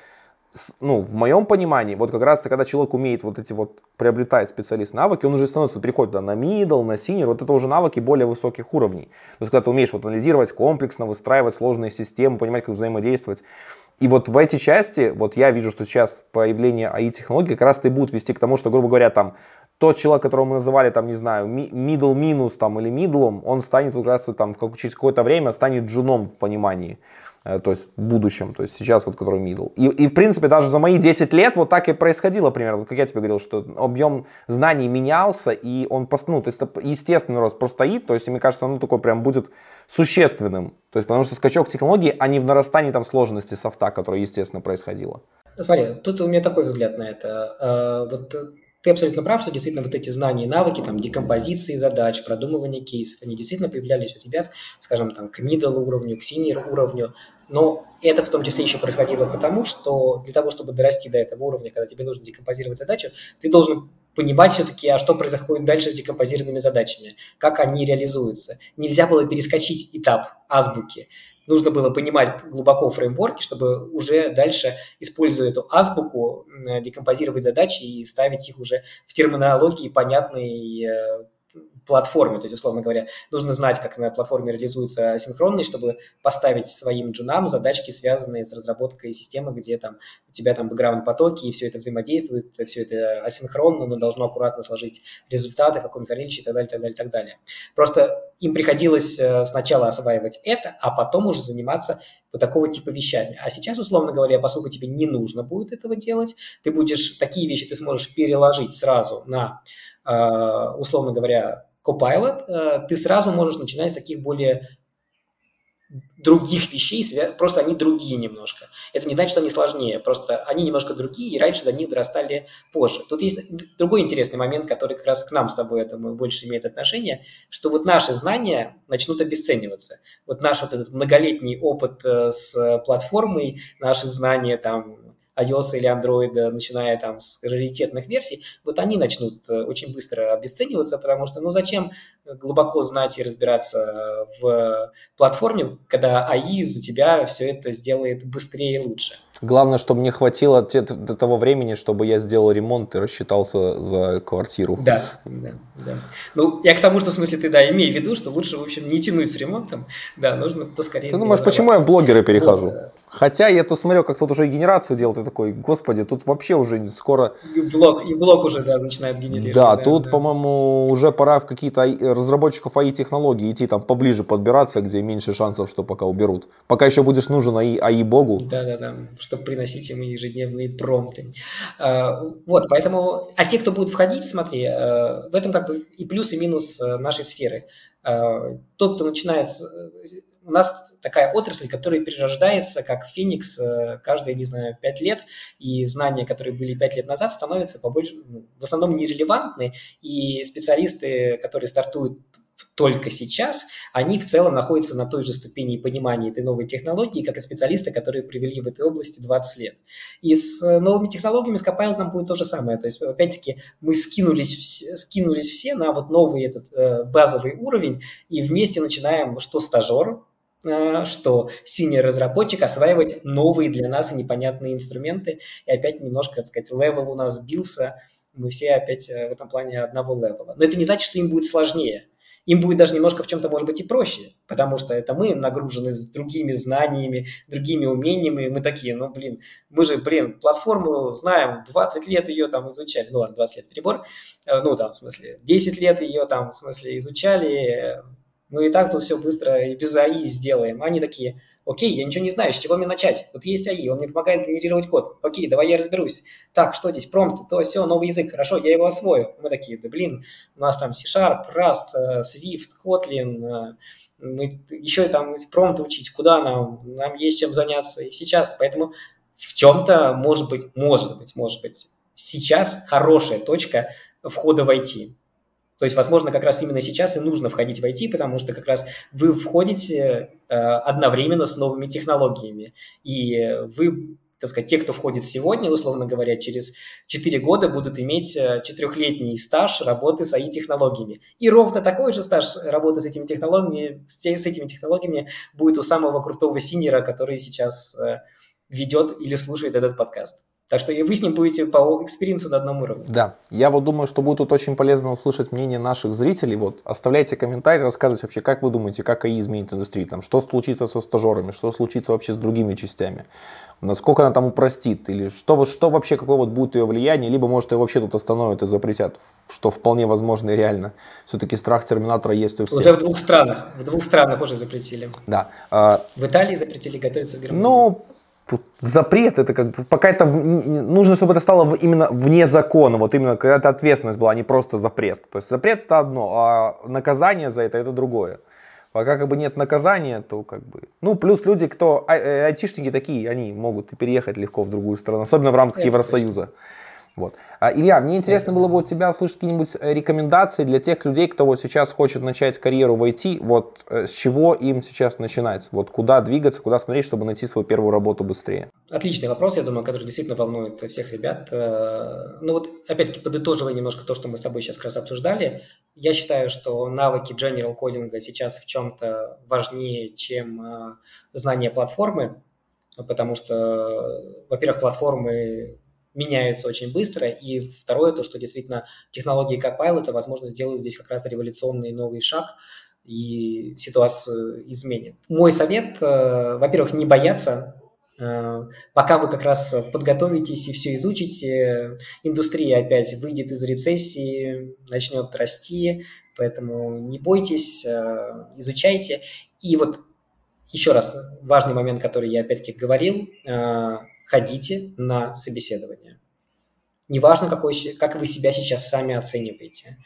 ну, в моем понимании, вот как раз, когда человек умеет вот эти вот, приобретает специалист навыки, он уже становится, переходит на middle, на senior, вот это уже навыки более высоких уровней. То есть, когда ты умеешь вот анализировать комплексно, выстраивать сложные системы, понимать, как взаимодействовать. И вот в эти части, вот я вижу, что сейчас появление AI-технологий как раз и будет вести к тому, что, грубо говоря, там, тот человек, которого мы называли, там, не знаю, middle минус, там, или middle, он станет, как раз, там, через какое-то время станет джуном в понимании. То есть в будущем, то есть сейчас вот который middle. И в принципе даже за мои 10 лет вот так и происходило примерно, вот как я тебе говорил, что объем знаний менялся и он, ну, то есть естественный рост простоит, то есть мне кажется он такой прям будет существенным, то есть потому что скачок технологий, а не в нарастании там сложности софта, которое естественно происходило. Смотри, тут у меня такой взгляд на это, вот ты абсолютно прав, что действительно вот эти знания и навыки, там, декомпозиции задач, продумывания кейсов, они действительно появлялись у ребят, скажем, там, к middle уровню, к senior уровню, но это в том числе еще происходило потому, что для того, чтобы дорасти до этого уровня, когда тебе нужно декомпозировать задачу, ты должен понимать все-таки, а что происходит дальше с декомпозированными задачами, как они реализуются. Нельзя было перескочить этап азбуки. Нужно было понимать глубоко фреймворки, чтобы уже дальше, используя эту азбуку, декомпозировать задачи и ставить их уже в терминологии понятной платформе. То есть, условно говоря, нужно знать, как на платформе реализуется асинхронный, чтобы поставить своим джунам задачки, связанные с разработкой системы, где там у тебя там бэкграунд-потоки, и все это взаимодействует, все это асинхронно, но должно аккуратно сложить результаты в каком-нибудь хранилище и так далее, так далее, так далее. Просто им приходилось сначала осваивать это, а потом уже заниматься вот такого типа вещами. А сейчас, условно говоря, поскольку тебе не нужно будет этого делать, ты будешь, такие вещи ты сможешь переложить сразу на, условно говоря, Copilot, ты сразу можешь начинать с таких более других вещей, просто они другие немножко. Это не значит, что они сложнее, просто они немножко другие, и раньше до них дорастали позже. Тут есть другой интересный момент, который как раз к нам с тобой, я думаю, больше имеет отношение, что вот наши знания начнут обесцениваться. Вот наш вот этот многолетний опыт с платформой, наши знания там, iOS или Android, начиная там с раритетных версий, вот они начнут очень быстро обесцениваться, потому что, ну, зачем глубоко знать и разбираться в платформе, когда AI за тебя все это сделает быстрее и лучше. Главное, чтобы мне хватило до того времени, чтобы я сделал ремонт и рассчитался за квартиру. Да. Ну, я к тому, что, в смысле, ты, имей в виду, что лучше, в общем, не тянуть с ремонтом. Да, нужно поскорее... Ты думаешь, почему я в блогеры перехожу? Вот, да. Хотя я тут смотрю, как тут уже генерацию делают, и такой, господи, тут вообще уже скоро... И блог уже, начинает генерировать. Да, по-моему, уже пора в какие-то разработчиков AI-технологий идти, там, поближе подбираться, где меньше шансов, что пока уберут. Пока еще будешь нужен AI-богу. Да, чтобы приносить ему ежедневные промпты. Вот, поэтому... А те, кто будут входить, смотри, в этом и плюс, и минус нашей сферы. Тот, кто начинает... У нас такая отрасль, которая перерождается, как Феникс, каждые, 5 лет, и знания, которые были 5 лет назад, становятся в основном нерелевантны, и специалисты, которые стартуют только сейчас, они в целом находятся на той же ступени понимания этой новой технологии, как и специалисты, которые привели в этой области 20 лет. И с новыми технологиями, с Copilot будет то же самое. То есть, опять-таки, мы скинулись все на новый этот базовый уровень, и вместе начинаем, что стажер, что синий разработчик, осваивать новые для нас и непонятные инструменты. И опять немножко, левел у нас сбился, мы все опять в этом плане одного левела. Но это не значит, что им будет сложнее. Им будет даже немножко в чем-то, может быть, и проще, потому что это мы нагружены с другими знаниями, другими умениями, мы такие, мы же, платформу знаем, 20 лет ее изучали, 20 лет перебор, 10 лет ее изучали, мы и так тут все быстро и без АИ сделаем. Они такие, окей, я ничего не знаю, с чего мне начать? Вот есть АИ, он мне помогает генерировать код. Окей, давай я разберусь. Так, что здесь, промпт, то все, новый язык, хорошо, я его освою. Мы такие, у нас C-Sharp, Rust, Swift, Kotlin, мы еще промпты учить, куда нам есть чем заняться и сейчас. Поэтому в чем-то, может быть, сейчас хорошая точка входа в IT. То есть, возможно, как раз именно сейчас и нужно входить в IT, потому что как раз вы входите одновременно с новыми технологиями. И вы, те, кто входит сегодня, условно говоря, через 4 года будут иметь 4-летний стаж работы с AI-технологиями. И ровно такой же стаж работы с этими технологиями будет у самого крутого синьора, который сейчас ведет или слушает этот подкаст. Так что и вы с ним будете по экспириенсу на одном уровне. Да. Я думаю, что будет тут очень полезно услышать мнение наших зрителей. Оставляйте комментарии, рассказывайте вообще, как вы думаете, как АИ изменит индустрию. Что случится со стажерами, что случится вообще с другими частями. Насколько она упростит, или что вообще, какое будет ее влияние, либо, может, ее вообще тут остановят и запретят, что вполне возможно и реально. Все-таки страх терминатора есть у всех. Уже в двух странах уже запретили. Да. В Италии запретили, готовиться в Германии. Запрет, это пока это нужно, чтобы это стало именно вне закона, именно когда это ответственность была, а не просто запрет. То есть запрет это одно, а наказание за это другое. Пока нет наказания, то плюс люди, кто айтишники такие, они могут переехать легко в другую страну, особенно в рамках Евросоюза. Точно. Илья, мне интересно было бы у тебя услышать какие-нибудь рекомендации для тех людей, кто сейчас хочет начать карьеру в IT, с чего им сейчас начинать, куда двигаться, куда смотреть, чтобы найти свою первую работу быстрее. Отличный вопрос, я думаю, который действительно волнует всех ребят. Опять-таки, подытоживая немножко то, что мы с тобой сейчас как раз обсуждали, я считаю, что навыки General Coding сейчас в чем-то важнее, чем знание платформы, потому что, во-первых, платформы меняются очень быстро, и второе, то, что действительно технологии Copilot, возможно, сделают здесь как раз революционный новый шаг и ситуацию изменят. Мой совет, во-первых, не бояться, пока вы как раз подготовитесь и все изучите, индустрия опять выйдет из рецессии, начнет расти, поэтому не бойтесь, изучайте. И еще раз, важный момент, который я опять-таки говорил, ходите на собеседование. Неважно, как вы себя сейчас сами оцениваете.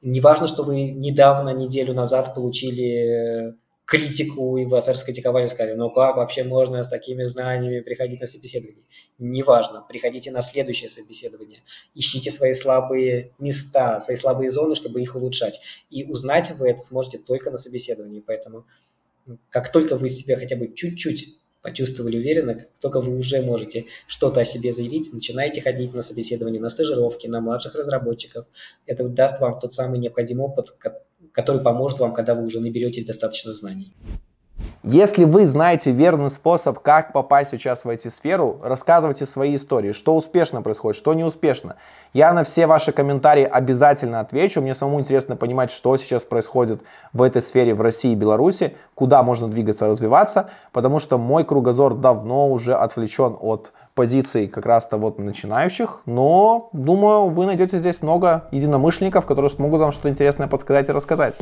Неважно, что вы недавно, неделю назад получили критику, и вас раскритиковали, сказали, как вообще можно с такими знаниями приходить на собеседование? Неважно, приходите на следующее собеседование. Ищите свои слабые места, свои слабые зоны, чтобы их улучшать. И узнать вы это сможете только на собеседовании. Поэтому как только вы себя хотя бы чуть-чуть почувствовали уверенно, как только вы уже можете что-то о себе заявить, начинайте ходить на собеседование, на стажировки, на младших разработчиков. Это даст вам тот самый необходимый опыт, который поможет вам, когда вы уже наберетесь достаточно знаний. Если вы знаете верный способ, как попасть сейчас в IT-сферу, рассказывайте свои истории, что успешно происходит, что неуспешно. Я на все ваши комментарии обязательно отвечу. Мне самому интересно понимать, что сейчас происходит в этой сфере в России и Беларуси, куда можно двигаться, развиваться, потому что мой кругозор давно уже отвлечен от позиций как раз-то вот начинающих, но, думаю, вы найдете здесь много единомышленников, которые смогут вам что-то интересное подсказать и рассказать.